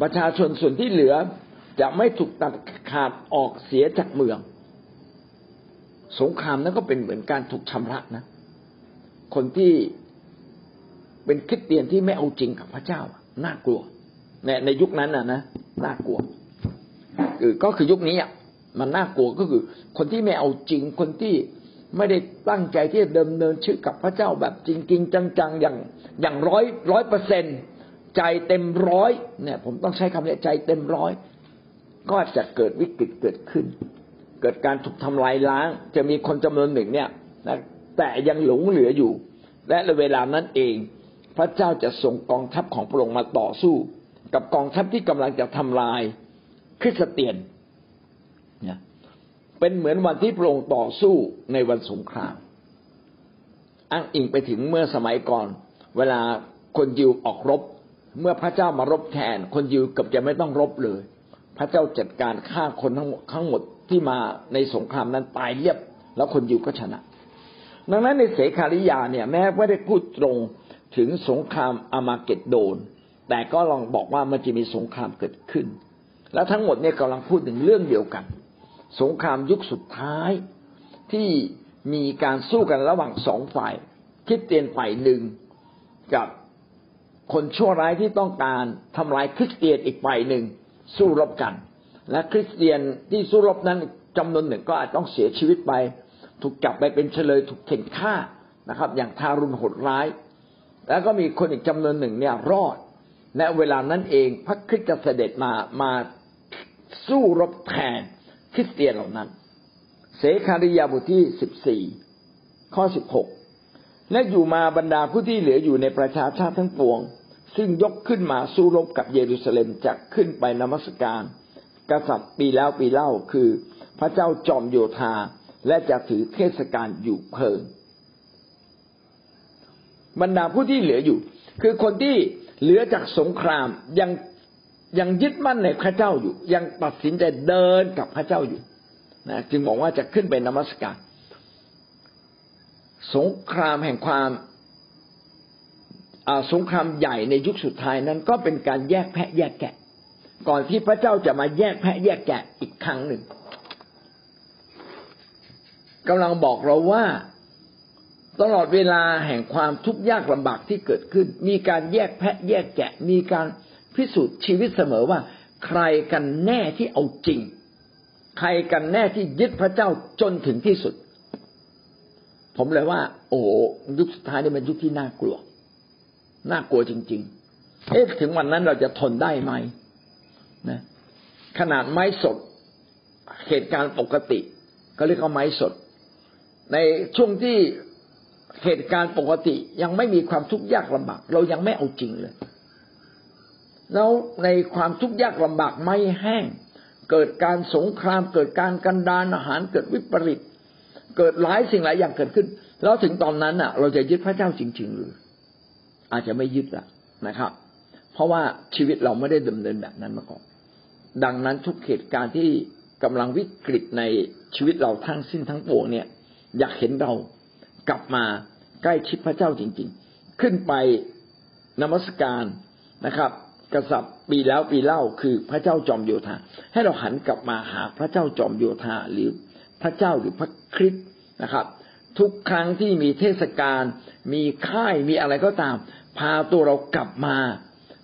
ประชาชนส่วนที่เหลือจะไม่ถูกตัดขาดออกเสียจากเมืองสงครามนั้นก็เป็นเหมือนการถูกชำระนะคนที่เป็นคริสเตียนที่ไม่เอาจริงกับพระเจ้าน่ากลัวในในยุคนั้นน่ะนะน่ากลัวคือก็คือยุคนี้อ่ะมันน่ากลัวก็คือคนที่ไม่เอาจริงคนที่ไม่ได้ตั้งใจที่จะดำเนินชีวิตกับพระเจ้าแบบจริงๆจังๆอย่างอย่างร้อยร้อยเปอร์เซ็นต์ใจเต็มร้อยเนี่ยผมต้องใช้คำนี้ใจเต็มร้อยก็จะเกิดวิกฤตเกิดขึ้นเกิดการถูกทำลายล้างจะมีคนจำนวนหนึ่งเนี่ยนะแต่ยังหลงเหลืออยู่และในเวลานั้นเองพระเจ้าจะส่งกองทัพของพระองค์มาต่อสู้กับกองทัพที่กำลังจะทำลายคริสเตียนเนี่ยเป็นเหมือนวันที่พระองค์ต่อสู้ในวันสงครามอ้างอิงไปถึงเมื่อสมัยก่อนเวลาคนยิวออกรบเมื่อพระเจ้ามารบแทนคนยิวเกือบจะไม่ต้องรบเลยพระเจ้าจัดการฆ่าคนทั้งหมดทั้งหมดที่มาในสงครามนั้นตายเรียบแล้วคนยิวก็ชนะดังนั้นในเสคาริยาเนี่ยแม้ไม่ได้พูดตรงถึงสงครามอามาเกดโดนแต่ก็ลองบอกว่ามันจะมีสงครามเกิดขึ้นและทั้งหมดเนี่ยกำลังพูดถึงเรื่องเดียวกันสงครามยุคสุดท้ายที่มีการสู้กันระหว่างสองฝ่ายคริสเตียนฝ่ายหนึ่งกับคนชั่วร้ายที่ต้องการทำลายคริสเตียนอีกฝ่ายหนึ่งสู้รบกันและคริสเตียนที่สู้รบนั้นจำนวนหนึ่งก็อาจต้องเสียชีวิตไปถูกจับไปเป็นเฉลยถูกเข่นฆ่านะครับอย่างทารุณโหดร้ายแล้วก็มีคนอีกจำนวนหนึ่งเนี่ยรอดและเวลานั้นเองพระคริสต์จะเสด็จมามาสู้รบแทนคริสเตียนเหล่านั้นเสคาริยาบทที่สิบสี่ข้อสิบหกและอยู่มาบรรดาผู้ที่เหลืออยู่ในประชาชาติทั้งปวงซึ่งยกขึ้นมาสู้รบกับเยรูซาเล็มจะขึ้นไปนมัสการกษัตริย์ปีแล้วปีเล่าคือพระเจ้าจอมโยธาและจะถือเทศกาลอยู่เพลิงบรรดาผู้ที่เหลืออยู่คือคนที่เหลือจากสงครามยังยังยึดมั่นในพระเจ้าอยู่ยังตัดสินใจเดินกับพระเจ้าอยู่นะจึงบอกว่าจะขึ้นไปนมัสการสงครามแห่งความสงครามใหญ่ในยุคสุดท้ายนั้นก็เป็นการแยกแพะแยกแกะก่อนที่พระเจ้าจะมาแยกแพะแยกแกะอีกครั้งหนึ่งกำลังบอกเราว่าตลอดเวลาแห่งความทุกข์ยากลำบากที่เกิดขึ้นมีการแยกแพะแยกแกะมีการพิสูจน์ชีวิตเสมอว่าใครกันแน่ที่เอาจริงใครกันแน่ที่ยึดพระเจ้าจนถึงที่สุดผมเลยว่าโอ้ยุคสุดท้ายนี่มันยุคที่น่ากลัวน่ากลัวจริงๆเอ๊ะถึงวันนั้นเราจะทนได้ไหมนะขนาดไม้สดเหตุการณ์ปกติก็เรียกว่าไม้สดในช่วงที่เหตุการณ์ปกติยังไม่มีความทุกข์ยากลำบากเรายังไม่เอาจริงเลยแล้วในความทุกข์ยากลำบากไม่แห้งเกิดการสงครามเกิดการกันดารอาหารเกิดวิปริตเกิดหลายสิ่งหลายอย่างเกิดขึ้นแล้วถึงตอนนั้นน่ะเราจะยึดพระเจ้าจริงๆหรืออาจจะไม่ยึดละนะครับเพราะว่าชีวิตเราไม่ได้ดำเนินแบบนั้นมาก่อนดังนั้นทุกเหตุการณ์ที่กำลังวิกฤตในชีวิตเราทั้งสิ้นทั้งปวงเนี่ยอยากเห็นเรากลับมาใกล้ชิดพระเจ้าจริงๆขึ้นไปนมัสการนะครับ กษัตริย์ปีแล้วปีเล่าคือพระเจ้าจอมโยธาให้เราหันกลับมาหาพระเจ้าจอมโยธาหรือพระเจ้าหรือพระคริสต์นะครับทุกครั้งที่มีเทศกาลมีค่ายมีอะไรก็ตามพาตัวเรากลับมา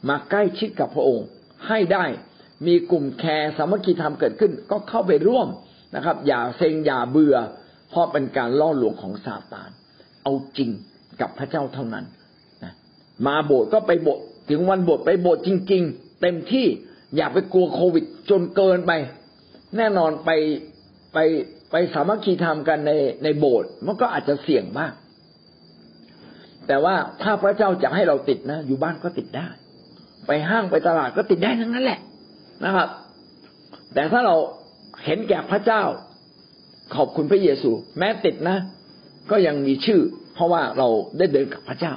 มาใกล้ชิดกับพระองค์ให้ได้มีกลุ่มแคร์สามัคคีธรรมเกิดขึ้นก็เข้าไปร่วมนะครับอย่าเซ็งอย่าเบื่อเพราะเป็นการล่อลวงของซาตานเอาจริงกับพระเจ้าเท่านั้นนะมาโบสถ์ก็ไปโบสถ์ถึงวันโบสถ์ไปโบสถ์จริงๆเต็มที่อย่าไปกลัวโควิดจนเกินไปแน่นอนไปไปไปสามัคคีธรรมกันในในโบสถ์มันก็อาจจะเสี่ยงมากแต่ว่าถ้าพระเจ้าจะให้เราติดนะอยู่บ้านก็ติดได้ไปห้างไปตลาดก็ติดได้ทั้งนั้นแหละนะครับแต่ถ้าเราเห็นแก่พระเจ้าขอบคุณพระเยซูแม้ติดนะก็ยังมีชื่อเพราะว่าเราได้เดินกับพระเจ้า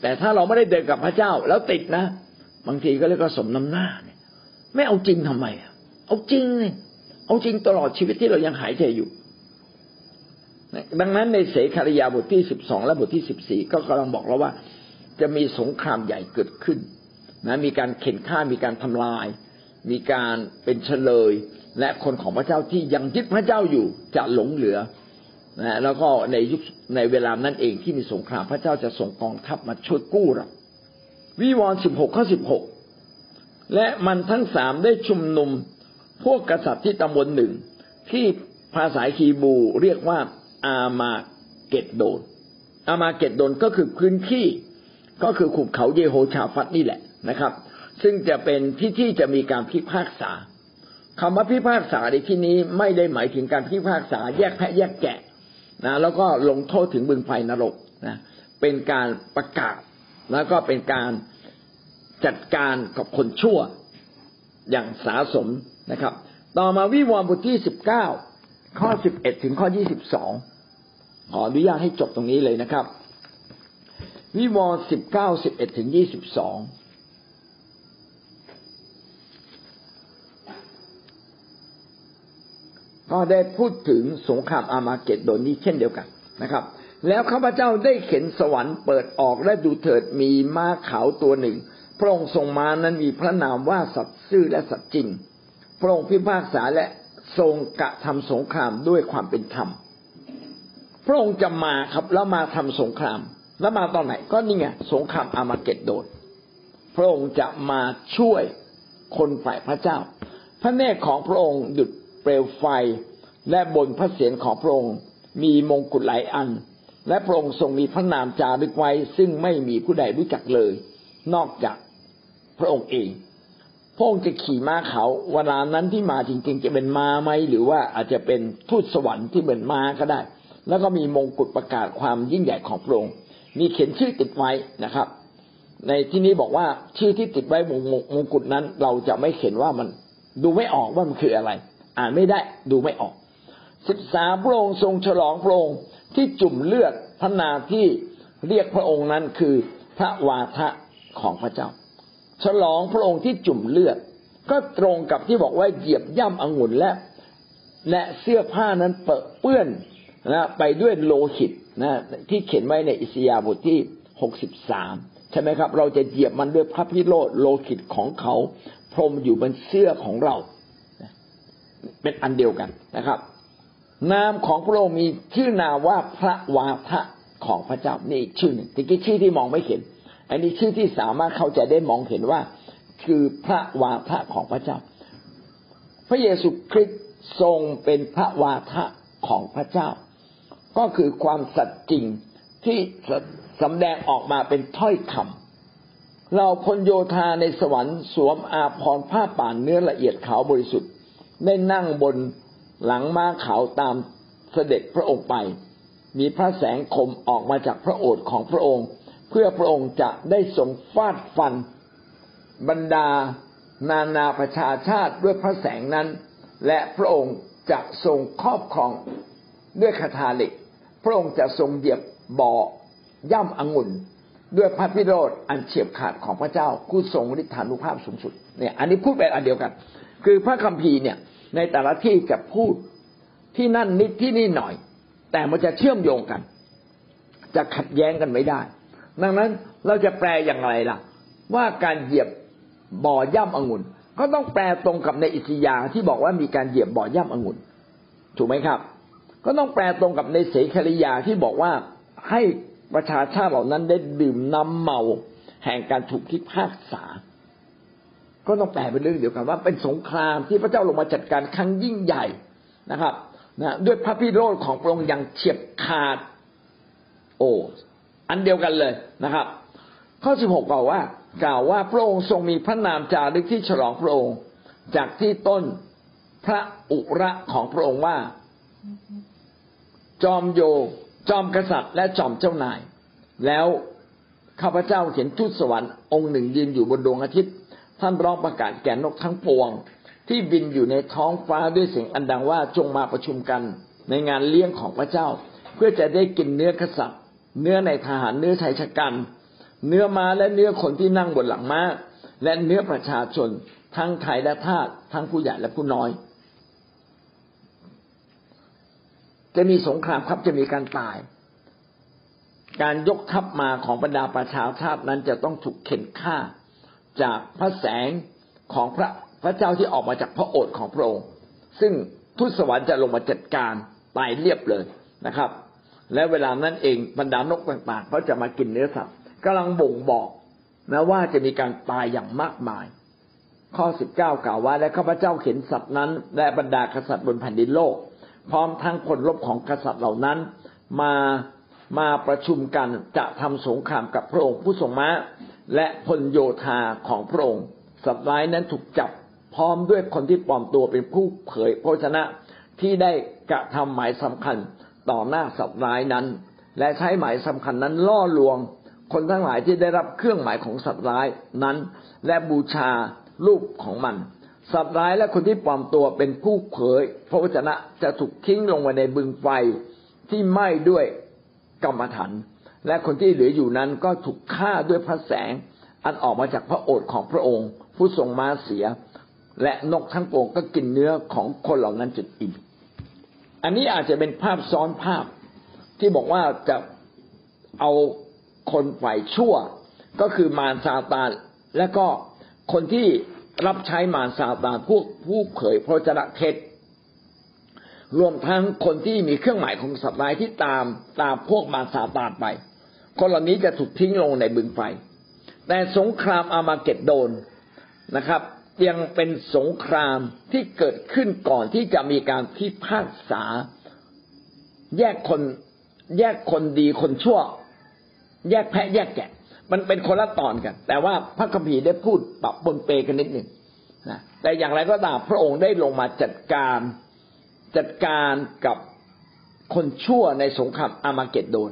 แต่ถ้าเราไม่ได้เดินกับพระเจ้าแล้วติดนะบางทีก็เรียกว่าสมน้ำหน้าเนี่ยไม่เอาจริงทำไมเอาจริงเนี่ยเอาจริงตลอดชีวิตที่เรายังหายใจอยู่ดังนั้นในเสขริยาบทที่สิบสองและบทที่สิบสี่ก็กำลังบอกเราว่าจะมีสงครามใหญ่เกิดขึ้นนะมีการเข็นฆ่ามีการทำลายมีการเป็นเฉลยและคนของพระเจ้าที่ยังยึดพระเจ้าอยู่จะหลงเหลือนะแล้วก็ในยุคในเวลานั้นเองที่มีสงครามพระเจ้าจะส่งกองทัพมาช่วยกู้เราวิวรณ์สิบหกข้อสิบหกและมันทั้งสามได้ชุมนุมพวกกษัตริย์ที่ตำบลหนึ่งที่ภาษาคีบูเรียกว่าอามาเกดโดนอามาเกดโดนก็คือพื้นที่ก็คือขุมเขาเยโฮชาฟัตนี่แหละนะครับซึ่งจะเป็นที่ที่จะมีการพิพากษาคำว่าพิพากษาในที่นี้ไม่ได้หมายถึงการพิพากษาแยกแพะแยกแกะนะแล้วก็ลงโทษถึงบึงไฟนรกนะเป็นการประกาศแล้วก็เป็นการจัดการกับคนชั่วอย่างสาสมนะครับต่อมาวิวรณ์บทที่สิบเก้าข้อสิบเอ็ดถึงข้อยี่สิบสองขออนุญาตให้จบตรงนี้เลยนะครับวิวรณ์สิบเก้า สิบเอ็ดถึงยี่สิบสองก็ได้พูดถึงสงครามอามาเกดโดนนี้เช่นเดียวกันนะครับแล้วข้าพเจ้าได้เห็นสวรรค์เปิดออกและดูเถิดมีม้าขาวตัวหนึ่งพระองค์ทรงม้านั้นมีพระนามว่าสัตย์ซื่อและสัตย์จริงพระองค์พิพากษาและทรงกระทำสงครามด้วยความเป็นธรรมพระองค์จะมาครับแล้วมาทำสงครามแล้วมาตอนไหนก็นี่ไงสงครามอามาเกดโดนพระองค์จะมาช่วยคนฝ่ายพระเจ้าพระเนตรของพระองค์ดุจเปลวไฟและบนพระเศียรของพระองค์มีมงกุฎหลายอันและพระองค์ทรงมีพระนามจารึกไว้ซึ่งไม่มีผู้ใดรู้จักเลยนอกจากพระองค์เองพระองค์จะขี่ม้าขาวเวลานั้นที่มาจริงๆจะเป็นม้าไหมหรือว่าอาจจะเป็นทูตสวรรค์ที่เหมือนม้าก็ได้แล้วก็มีมงกุฎประกาศความยิ่งใหญ่ของพระองค์มีเขียนชื่อติดไว้นะครับในที่นี้บอกว่าชื่อที่ติดไว้มงกุฎนั้นเราจะไม่เห็นว่ามันดูไม่ออกว่ามันคืออะไรอ่านไม่ได้ดูไม่ออกสิบสามพระองค์ทรงฉลองพระองค์ที่จุ่มเลือดพระนามที่เรียกพระองค์นั้นคือพระวาทะของพระเจ้าฉลองพระองค์ที่จุ่มเลือดก็ตรงกับที่บอกว่าเหยียบย่ำองุ่นและและเสื้อผ้านั้นเปื้อนนะไปด้วยโลหิตนะที่เขียนไว้ในอิสยาห์บทที่หกสิบสามใช่ไหมครับเราจะเหยียบมันด้วยพระพิโรธโลหิตของเขาพรมอยู่บนเสื้อของเราเป็นอันเดียวกันนะครับนามของพระองค์มีชื่อนามว่าพระวาทะของพระเจ้านี่อีกชื่อหนึ่งที่ชื่อที่มองไม่เห็นอันนี้ชื่อที่สามารถเข้าใจได้มองเห็นว่าคือพระวาทะของพระเจ้าพระเยซูคริสต์ทรงเป็นพระวาทะของพระเจ้าก็คือความสัตย์จริงที่สำแดงออกมาเป็นถ้อยคำเราคนโยธาในสวรรค์สวมอาภรณ์ผ้าป่านเนื้อละเอียดขาวบริสุทธิ์ได้นั่งบนหลังม้าขาวตามเสด็จพระองค์ไปมีพระแสงคมออกมาจากพระโอษฐ์ของพระองค์เพื่อพระองค์จะได้ทรงฟาดฟันบรรดานานาประชาชาติด้วยพระแสงนั้นและพระองค์จะทรงครอบครองด้วยคทาเหล็กพระองค์จะทรงเหยียบบ่อย่ำองุ่นด้วยพระพิโรธอันเฉียบขาดของพระเจ้าผู้ทรงฤทธานุภาพสูงสุดเนี่ยอันนี้พูดเป็นอันเดียวกันคือพระคัมภีร์เนี่ยในแต่ละที่จะพูดที่นั่นนิดที่นี่หน่อยแต่มันจะเชื่อมโยงกันจะขัดแย้งกันไม่ได้ดังนั้นเราจะแปลอย่างไรล่ะว่าการเหยียบ บ่อย่ำองุ่นก็ต้องแปลตรงกับในอิสยาห์ที่บอกว่ามีการเหยียบบ่อย่ำองุ่นถูกไหมครับก็ต้องแปลตรงกับในเสคริยาที่บอกว่าให้ประชาชาติเหล่านั้นได้ดื่มน้ำเมาแห่งการถูกพิพากษาก็ต้องแปลเป็นเรื่องเดียวกันว่าเป็นสงครามที่พระเจ้าลงมาจัดการครั้งยิ่งใหญ่นะครับนะด้วยพระพิโรธของพระองค์อย่างเฉียบขาดโอ้อันเดียวกันเลยนะครับข้อสิบหกกล่าวว่ากล่าวว่าพระองค์ทรงมีพระนามจารึกที่ฉลองพระองค์จากที่ต้นพระอุระของพระองค์ว่าจอมโยจอมกษัตริย์และจอมเจ้านายแล้วข้าพเจ้าเห็นทูตสวรรค์องค์หนึ่งยืนอยู่บนดวงอาทิตย์ท่านร้องประกาศแก่นกทั้งปวงที่บินอยู่ในท้องฟ้าด้วยเสียงอันดังว่าจงมาประชุมกันในงานเลี้ยงของพระเจ้าเพื่อจะได้กินเนื้อกษัตริย์เนื้อในทหารเนื้อชายชะกันเนื้อม้าและเนื้อคนที่นั่งบนหลังม้าและเนื้อประชาชนทั้งไทยและทาสทั้งผู้ใหญ่และผู้น้อยจะมีสงครามครับจะมีการตายการยกทัพมาของบรรดาประชาชาตินั้นจะต้องถูกเข็นฆ่าจากพระแสงของพระพระเจ้าที่ออกมาจากพระโอษฐ์ของพระองค์ซึ่งทูตสวรรค์จะลงมาจัดการตายเรียบเลยนะครับและเวลานั้นเองบรรดานกต่างๆก็จะมากินเนื้อสัตว์กำลังบ่งบอกนะว่าจะมีการตายอย่างมากมายข้อสิบเก้ากล่าวว่าและข้าพเจ้าเห็นสัตว์นั้นและบรรดากษัตริย์บนแผ่นดินโลกพร้อมทั้งคนรบของกษัตริย์เหล่านั้นมามาประชุมกันจะทำสงครามกับพระองค์ผู้ทรงม้าและพลโยธาของพระองค์สัตว์ร้ายนั้นถูกจับพร้อมด้วยคนที่ปลอมตัวเป็นผู้เผยพระวจนะที่ได้กระทำหมายสำคัญต่อหน้าสัตว์ร้ายนั้นและใช้หมายสำคัญนั้นล่อลวงคนทั้งหลายที่ได้รับเครื่องหมายของสัตว์ร้ายนั้นและบูชารูปของมันสัตว์ร้ายและคนที่ปลอมตัวเป็นผู้เผยพระวจนะจะถูกทิ้งลงไปในบึงไฟที่ไหม้ด้วยกรรมฐานและคนที่เหลืออยู่นั้นก็ถูกฆ่าด้วยพระแสงอันออกมาจากพระโอษฐ์ของพระองค์ผู้ทรงม้าเสียและนกทั้งปวงก็กินเนื้อของคนเหล่านั้นจนอิ่มอันนี้อาจจะเป็นภาพซ้อนภาพที่บอกว่าจะเอาคนฝ่ายชั่วก็คือมารซาตานและก็คนที่รับใช้มารซาตานพวกผู้เผยพระวจนะเท็จรวมทั้งคนที่มีเครื่องหมายของสัตว์ร้ายที่ตามตามพวกมารซาตานไปคนเหล่านี้จะถูกทิ้งลงในบึงไฟแต่สงครามอามาเกดโดนนะครับยังเป็นสงครามที่เกิดขึ้นก่อนที่จะมีการพิพากษาแยกคนแยกคนดีคนชั่วแยกแพะแยกแกะมันเป็นคนละตอนกันแต่ว่าพระคัมภีร์ได้พูดปะปนเปกันนิดหนึ่งนะแต่อย่างไรก็ตามพระองค์ได้ลงมาจัดการจัดการกับคนชั่วในสงครามอามาเกดโดน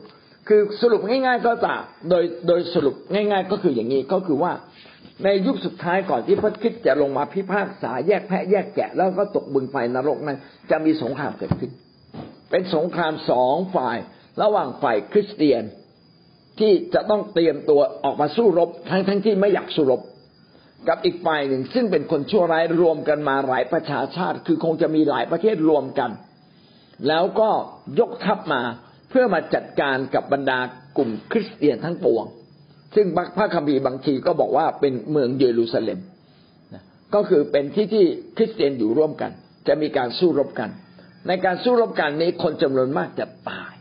คือสรุปง่ายๆก็ตามโดยโดยสรุปง่ายๆก็คืออย่างนี้ก็คือว่าในยุคสุดท้ายก่อนที่พระคริสต์จะลงมาพิพากษาแยกแพะแยกแกะแล้วก็ตกบึงไฟนรกนั้นจะมีสงครามเกิดขึ้นเป็นสงครามสองฝ่ายระหว่างฝ่ายคริสเตียนที่จะต้องเตรียมตัวออกมาสู้รบทั้งทั้งที่ไม่อยากสู้รบกับอีกฝ่ายหนึ่งซึ่งเป็นคนชั่วร้ายรวมกันมาหลายประชาชาติคือคงจะมีหลายประเทศรวมกันแล้วก็ยกทัพมาเพื่อมาจัดการกับบรรดากลุ่มคริสเตียนทั้งปวงซึ่งพระคัมภีร์บางทีก็บอกว่าเป็นเมืองเยรูซาเล็มก็คือเป็นที่ที่คริสเตียนอยู่ร่วมกันจะมีการสู้รบกันในการสู้รบกันนี้คนจำนวนมากจะตาย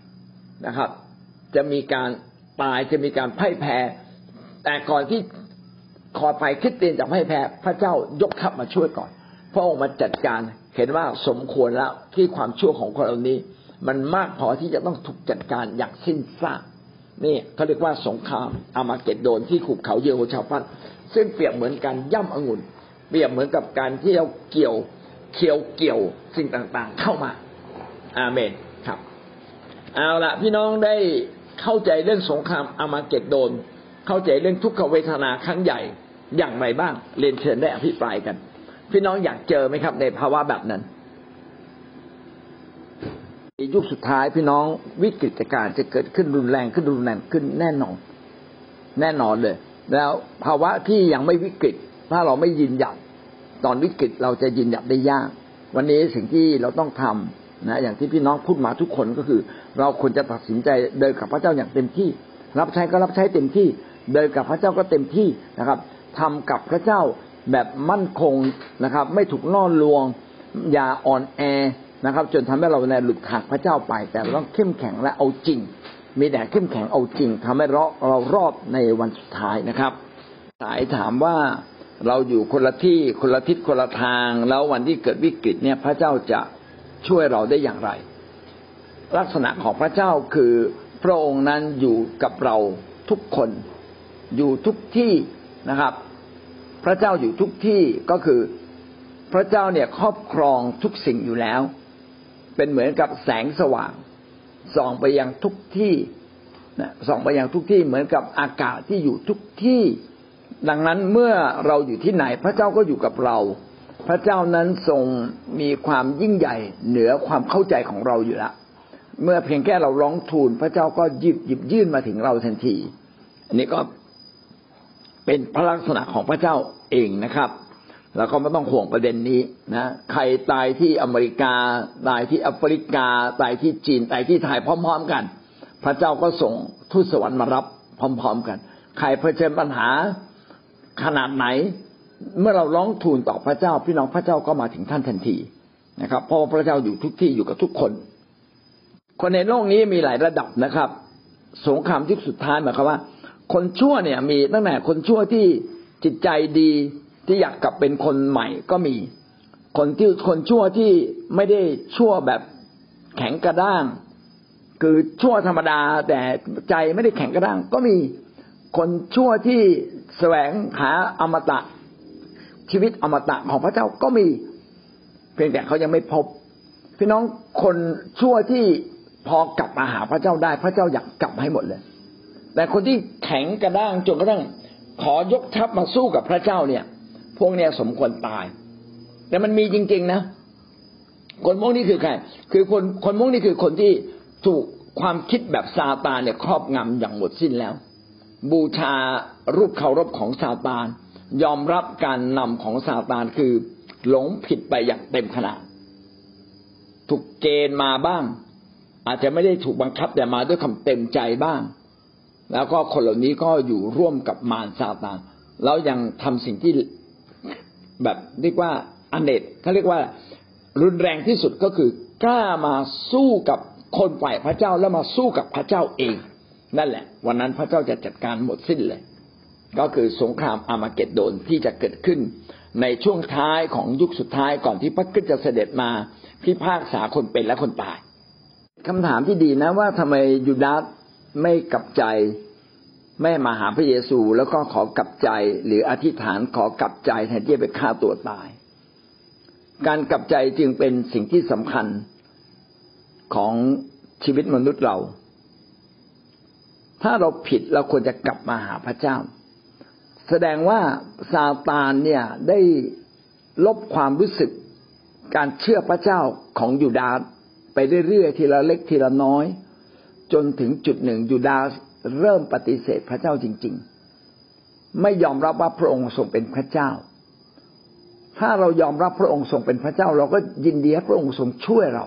นะครับจะมีการตายจะมีการพ่ายแพ้แต่ก่อนที่ขอไปคริสเตียนจะพ่ายแพ้พระเจ้ายกทัพมาช่วยก่อนพระองค์มาจัดการเห็นว่าสมควรแล้วที่ความชั่วของคนเหล่านี้มันมากพอที่จะต้องถูกจัดการอย่างสิ้นซากนี่เขาเรียกว่าสงครามอามาเกดโดนที่ขุบเขาเยโฮชาฟัตซึ่งเปรียบเหมือนการย่ำองุ่นเปรียบเหมือนกับการที่เราเกี่ยวเคี่ยวเกี่ยวสิ่งต่างๆเข้ามาอาเมนครับเอาละพี่น้องได้เข้าใจเรื่องสงครามอามาเกดโดนเข้าใจเรื่องทุกขเวทนาครั้งใหญ่อย่างไรบ้างเรียนเชิญได้อภิปรายกันพี่น้องอยากเจอไหมครับในภาวะแบบนั้นยุคสุดท้ายพี่น้องวิกฤตการณ์จะเกิดขึ้นรุนแรงขึ้นรุนแรงขึ้นแน่นอนแน่นอนเลยแล้วภาวะที่ยังไม่วิกฤตถ้าเราไม่ยืนหยัดตอนวิกฤตเราจะยืนหยัดได้ยากวันนี้สิ่งที่เราต้องทำนะอย่างที่พี่น้องพูดมาทุกคนก็คือเราควรจะตัดสินใจเดินกับพระเจ้าอย่างเต็มที่รับใช้ก็รับใช้เต็มที่เดินกับพระเจ้าก็เต็มที่นะครับทำกับพระเจ้า แบบมั่นคงนะครับไม่ถูกล่อลวงอย่าอ่อนแอนะครับจนทำให้เราเนี่ยหลุดขาดพระเจ้าไปแต่เราต้องเข้มแข็งและเอาจริงมีแต่เข้มแข็งเอาจริงทำให้เราเรารอดในวันสุดท้ายนะครับสายถามว่าเราอยู่คนละที่คนละทิศคนละทางแล้ววันที่เกิดวิกฤตเนี่ยพระเจ้าจะช่วยเราได้อย่างไรลักษณะของพระเจ้าคือพระองค์นั้นอยู่กับเราทุกคนอยู่ทุกที่นะครับพระเจ้าอยู่ทุกที่ก็คือพระเจ้าเนี่ยครอบครองทุกสิ่งอยู่แล้วเป็นเหมือนกับแสงสว่างส่องไปยังทุกที่นะส่องไปยังทุกที่เหมือนกับอากาศที่อยู่ทุกที่ดังนั้นเมื่อเราอยู่ที่ไหนพระเจ้าก็อยู่กับเราพระเจ้านั้นทรงมีความยิ่งใหญ่เหนือความเข้าใจของเราอยู่แล้วเมื่อเพียงแค่เราร้องทูลพระเจ้าก็หยิบหยิบยื่นมาถึงเราทันทีอันนี้ก็เป็นพระลักษณะของพระเจ้าเองนะครับแล้วก็ไม่ต้องห่วงประเด็นนี้นะใครตายที่อเมริกาตายที่แอฟริกาตายที่จีนตายที่ไทยพร้อมๆกันพระเจ้าก็ส่งทูตสวรรค์มารับพร้อมๆกันใครเผชิญปัญหาขนาดไหนเมื่อเราร้องทูลต่อพระเจ้าพี่น้องพระเจ้าก็มาถึงท่านทันทีนะครับเพราะพระเจ้าอยู่ทุกที่อยู่กับทุกคนคนในโลกนี้มีหลายระดับนะครับสงครามยุคสุดท้ายหมายความว่าคนชั่วเนี่ยมีตั้งแต่คนชั่วที่จิตใจดีที่อยากกลับเป็นคนใหม่ก็มีคนที่คนชั่วที่ไม่ได้ชั่วแบบแข็งกระด้างคือชั่วธรรมดาแต่ใจไม่ได้แข็งกระด้างก็มีคนชั่วที่แสวงหาอมตะชีวิตอมตะของพระเจ้าก็มีเพียงแต่เขายังไม่พบพี่น้องคนชั่วที่พอกลับมาหาพระเจ้าได้พระเจ้าอยากกลับให้หมดเลยแต่คนที่แข็งกระด้างจนกระทั่งขอยกทัพมาสู้กับพระเจ้าเนี่ยพวกเนี้ยสมควรตายแต่มันมีจริงๆนะคนพวกนี้คือใครคือคนคนพวกนี้คือคนที่ถูกความคิดแบบซาตานเนี่ยครอบงำอย่างหมดสิ้นแล้วบูชารูปเคารพของซาตานยอมรับการนำของซาตานคือหลงผิดไปอย่างเต็มขนาดถูกเกณฑ์มาบ้างอาจจะไม่ได้ถูกบังคับแต่มาด้วยความเต็มใจบ้างแล้วก็คนเหล่านี้ก็อยู่ร่วมกับมารซาตานแล้วยังทำสิ่งที่แบบเรียกว่าอเนกเขาเรียกว่ารุนแรงที่สุดก็คือกล้ามาสู้กับคนฝ่ายพระเจ้าแล้วมาสู้กับพระเจ้าเองนั่นแหละวันนั้นพระเจ้าจะจัดการหมดสิ้นเลยก็คือสงครามอาร์มาเกดโดนที่จะเกิดขึ้นในช่วงท้ายของยุคสุดท้ายก่อนที่พระคริสต์จะเสด็จมาพิพากษาคนเป็นและคนตายคำถามที่ดีนะว่าทำไมยูดาสไม่กลับใจไม่มาหาพระเยซูแล้วก็ขอกลับใจหรืออธิษฐานขอกลับใจแทนที่จะไปฆ่าตัวตายการกลับใจจึงเป็นสิ่งที่สำคัญของชีวิตมนุษย์เราถ้าเราผิดเราควรจะกลับมาหาพระเจ้าแสดงว่าซาตานเนี่ยได้ลบความรู้สึกการเชื่อพระเจ้าของยูดาสไปเรื่อยๆทีละเล็กทีละน้อยจนถึงจุดหนึ่งยูดาสเริ่มปฏิเสธพระเจ้าจริงๆไม่ยอมรับว่าพระองค์ทรงเป็นพระเจ้าถ้าเรายอมรับพระองค์ทรงเป็นพระเจ้าเราก็ยินดีให้พระองค์ทรงช่วยเรา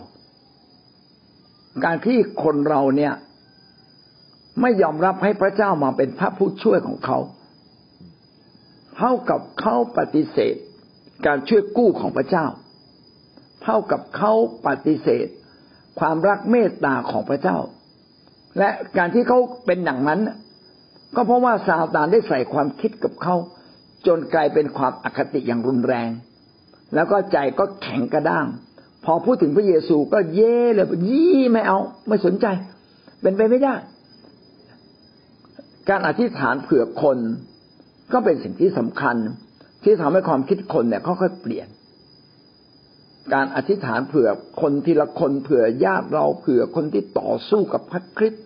การที่คนเราเนี่ยไม่ยอมรับให้พระเจ้ามาเป็นพระผู้ช่วยของเขาเท่ากับเขาปฏิเสธการช่วยกู้ของพระเจ้าเท่ากับเขาปฏิเสธความรักเมตตาของพระเจ้าและการที่เขาเป็นอย่างนั้นก็เพราะว่าซาตานได้ใส่ความคิดกับเขาจนกลายเป็นความอคติอย่างรุนแรงแล้วก็ใจก็แข็งกระด้างพอพูดถึงพระเยซูก็เย่เลยยี่ไม่เอาไม่สนใจเป็นไปไม่ได้การอธิษฐานเผื่อคนก็เป็นสิ่งที่สำคัญที่ทำให้ความคิดคนเนี่ยค่อยๆเปลี่ยนการอธิษฐานเผื่อคนทีละคนเผื่อญาติเราเผื่อคนที่ต่อสู้กับพระคริสต์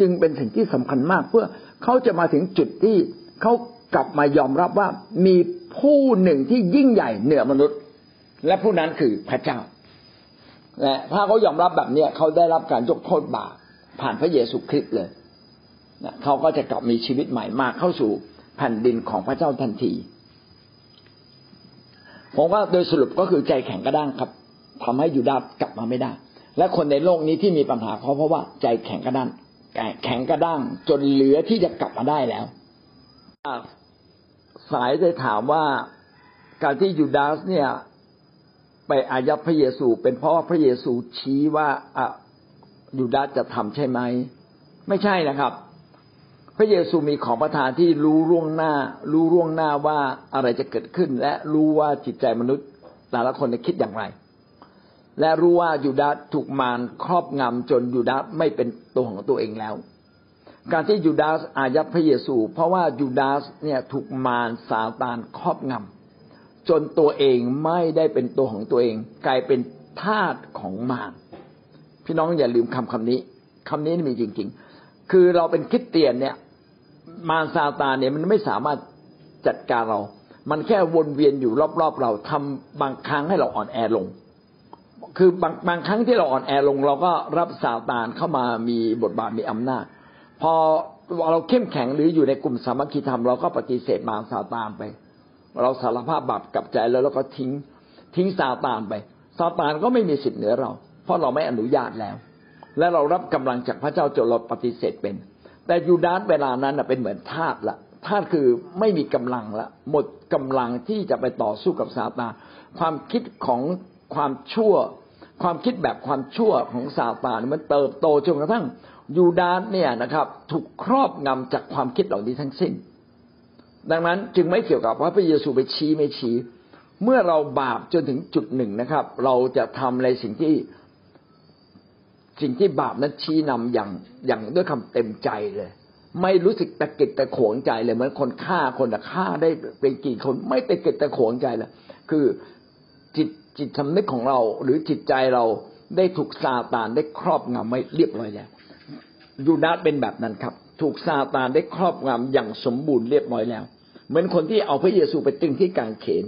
จึงเป็นสิ่งที่สำคัญมากเพื่อเขาจะมาถึงจุดที่เขากลับมายอมรับว่ามีผู้หนึ่งที่ยิ่งใหญ่เหนือมนุษย์และผู้นั้นคือพระเจ้าและถ้าเขายอมรับแบบนี้เขาได้รับการยกโทษบาปผ่านพระเยซูคริสต์เลยเขาก็จะกลับมีชีวิตใหม่มาเข้าสู่แผ่นดินของพระเจ้าทันทีผมว่าโดยสรุปก็คือใจแข็งกระด้างครับทำให้ยูดาสกลับมาไม่ได้และคนในโลกนี้ที่มีปัญหาเขาเพราะว่าใจแข็งกระด้างแข็งกระด้างจนเหลือที่จะกลับมาได้แล้ว สายได้ถามว่าการที่ยูดาสเนี่ยไปอายัดพระเยซูเป็นเพราะว่าพระเยซูชี้ว่าอ่ะยูดาสจะทำใช่ไหมไม่ใช่นะครับพระเยซูมีของประทานที่รู้ล่วงหน้ารู้ล่วงหน้าว่าอะไรจะเกิดขึ้นและรู้ว่าจิตใจมนุษย์แต่ละคนจะคิดอย่างไรและรู้ว่ายูดาสถูกมารครอบงำจนยูดาสไม่เป็นตัวของตัวเองแล้วการที่ยูดาสอายัดพระเยซูเพราะว่ายูดาสเนี่ยถูกมารซาตานครอบงำจนตัวเองไม่ได้เป็นตัวของตัวเองกลายเป็นทาสของมารพี่น้องอย่าลืมคำคำนี้คำนี้มีจริงๆคือเราเป็นคริสเตียนเนี่ยมารซาตานเนี่ยมันไม่สามารถจัดการเรามันแค่วนเวียนอยู่รอบๆเราทำบางครั้งให้เราอ่อนแอลงคือบางบางครั้งที่เราอ่อนแอลงเราก็รับซาตานเข้ามามีบทบาทมีอำนาจพอเราเข้มแข็งหรืออยู่ในกลุ่มสามัคคีธรรมเราก็ปฏิเสธมารซาตานไปเราสารภาพบาปกับใจแล้วเราก็ทิ้งทิ้งซาตานไปซาตานก็ไม่มีสิทธิ์เหนือเราเพราะเราไม่อนุญาตแล้วและเรารับกำลังจากพระเจ้าจนเราปฏิเสธเป็นแต่ยูดาสเวลานั้นเป็นเหมือนทาสละทาสคือไม่มีกำลังละหมดกำลังที่จะไปต่อสู้กับซาตานความคิดของความชั่วความคิดแบบความชั่วของซาตานมันเติบโตจนกระทั่งยูดาสเนี่ยนะครับถูกครอบงำจากความคิดเหล่านี้ทั้งสิ้นดังนั้นจึงไม่เกี่ยวกับว่าพระเยซูไปชี้ไม่ชี้เมื่อเราบาปจนถึงจุดหนึ่งนะครับเราจะทำในสิ่งที่สิ่งที่บาปนั้นชี้นำอย่างอย่างด้วยคำเต็มใจเลยไม่รู้สึกตะกิดตะขวงใจเลยเหมือนคนฆ่าคนละฆ่าได้เป็นกี่คนไม่ตะกิดตะขวงใจเลยคือจิตจิตสำนึกของเราหรือจิตใจเราได้ถูกซาตานได้ครอบงำไม่เรียบร้อยแล้วยูดาสเป็นแบบนั้นครับถูกซาตานได้ครอบงำอย่างสมบูรณ์เรียบร้อยแล้วเหมือนคนที่เอาพระเยซูไปตรึงที่กางเขน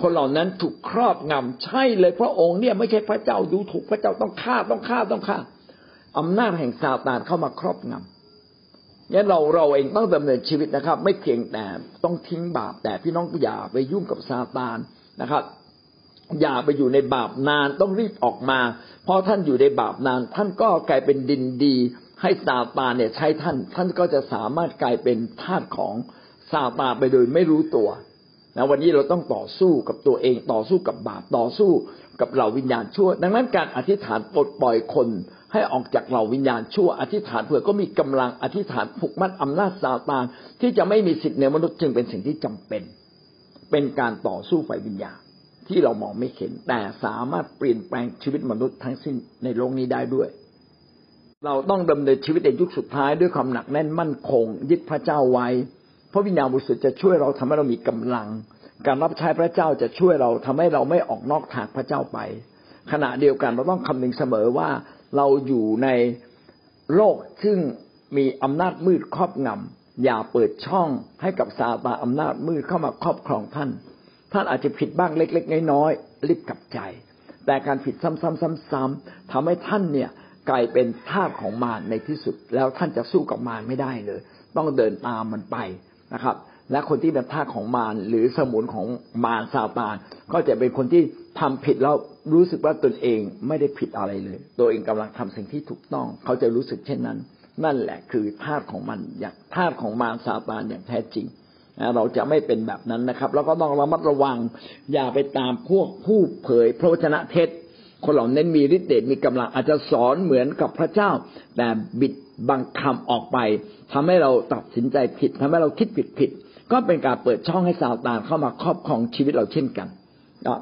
คนเหล่านั้นถูกครอบงำใช่เลยพระองค์เนี่ยไม่ใช่พระเจ้าดูถูกพระเจ้าต้องฆ่าต้องฆ่าต้องฆ่าอำนาจแห่งซาตานเข้ามาครอบงำงั้นเราเราเองต้องดำเนินชีวิตนะครับไม่เพียงแต่ต้องทิ้งบาปแต่พี่น้องอย่าไปยุ่งกับซาตานนะครับอย่าไปอยู่ในบาปนานต้องรีบออกมาเพราะท่านอยู่ในบาปนานท่านก็กลายเป็นดินดีให้ซาตานเนี่ยใช้ท่านท่านก็จะสามารถกลายเป็นทาสของซาตานไปโดยไม่รู้ตัวนะวันนี้เราต้องต่อสู้กับตัวเองต่อสู้กับบาปต่อสู้กับเหล่าวิญญาณชั่วดังนั้นการอธิษฐานปลดปล่อยคนให้ออกจากเหล่าวิญญาณชั่วอธิษฐานเพื่อก็มีกำลังอธิษฐานผูกมัดอำนาจซาตานที่จะไม่มีสิทธิ์เหนือมนุษย์จึงเป็นสิ่งที่จำเป็นเป็นการต่อสู้ฝ่ายวิญญาณที่เรามองไม่เห็นแต่สามารถเปลี่ยนแปลงชีวิตมนุษย์ทั้งสิ้นในโลกนี้ได้ด้วยเราต้องดำเนินชีวิตในยุคสุดท้ายด้วยความหนักแน่นมั่นคงยึดพระเจ้าไว้พระวิญญาณบริสุทธิ์จะช่วยเราทำให้เรามีกำลังการรับใช้พระเจ้าจะช่วยเราทำให้เราไม่ออกนอกทางพระเจ้าไปขณะเดียวกันเราต้องคำนึงเสมอว่าเราอยู่ในโลกซึ่งมีอำนาจมืดครอบงำอย่าเปิดช่องให้กับซาตานอำนาจมืดเข้ามาครอบครองท่านท่านอาจจะผิดบ้างเล็กๆน้อยๆรีบกลับใจแต่การผิดซ้ำๆๆๆทำให้ท่านเนี่ยกลายเป็นทาสของมารในที่สุดแล้วท่านจะสู้กับมารไม่ได้เลยต้องเดินตามมันไปนะครับและคนที่เป็นทาสของมารหรือสมุนของมารซาตานก็จะเป็นคนที่ทำผิดแล้วรู้สึกว่าตนเองไม่ได้ผิดอะไรเลยตัวเองกำลังทำสิ่งที่ถูกต้องเขาจะรู้สึกเช่นนั้นนั่นแหละคือทาสของมันอย่างทาสของมารซาตานอย่างแท้จริงเราจะไม่เป็นแบบนั้นนะครับแล้วก็ต้องระมัดระวังอย่าไปตามพวกผู้เผยพระวจนะเท็จคนเหล่านั้นมีฤทธิ์เดชมีกำลังอาจจะสอนเหมือนกับพระเจ้าแต่บิดบังคำออกไปทำให้เราตัดสินใจผิดทำให้เราคิดผิดผิดก็เป็นการเปิดช่องให้ซาตานเข้ามาครอบครองชีวิตเราเช่นกัน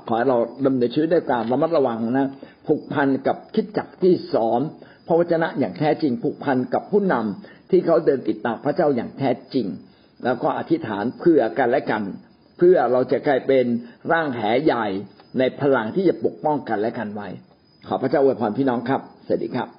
ขอให้เราดำเนินชีวิตด้วยการระมัดระวังนะผูกพันกับคริสตจักรที่สอนพระวจนะอย่างแท้จริงผูกพันกับผู้นำที่เขาเดินติดตามพระเจ้าอย่างแท้จริงแล้วก็อธิษฐานเพื่อกันและกันเพื่อเราจะกลายเป็นร่างแหใหญ่ในพลังที่จะปกป้องกันและกันไว้ขอพระเจ้าอวยพรพี่น้องครับสวัสดีครับ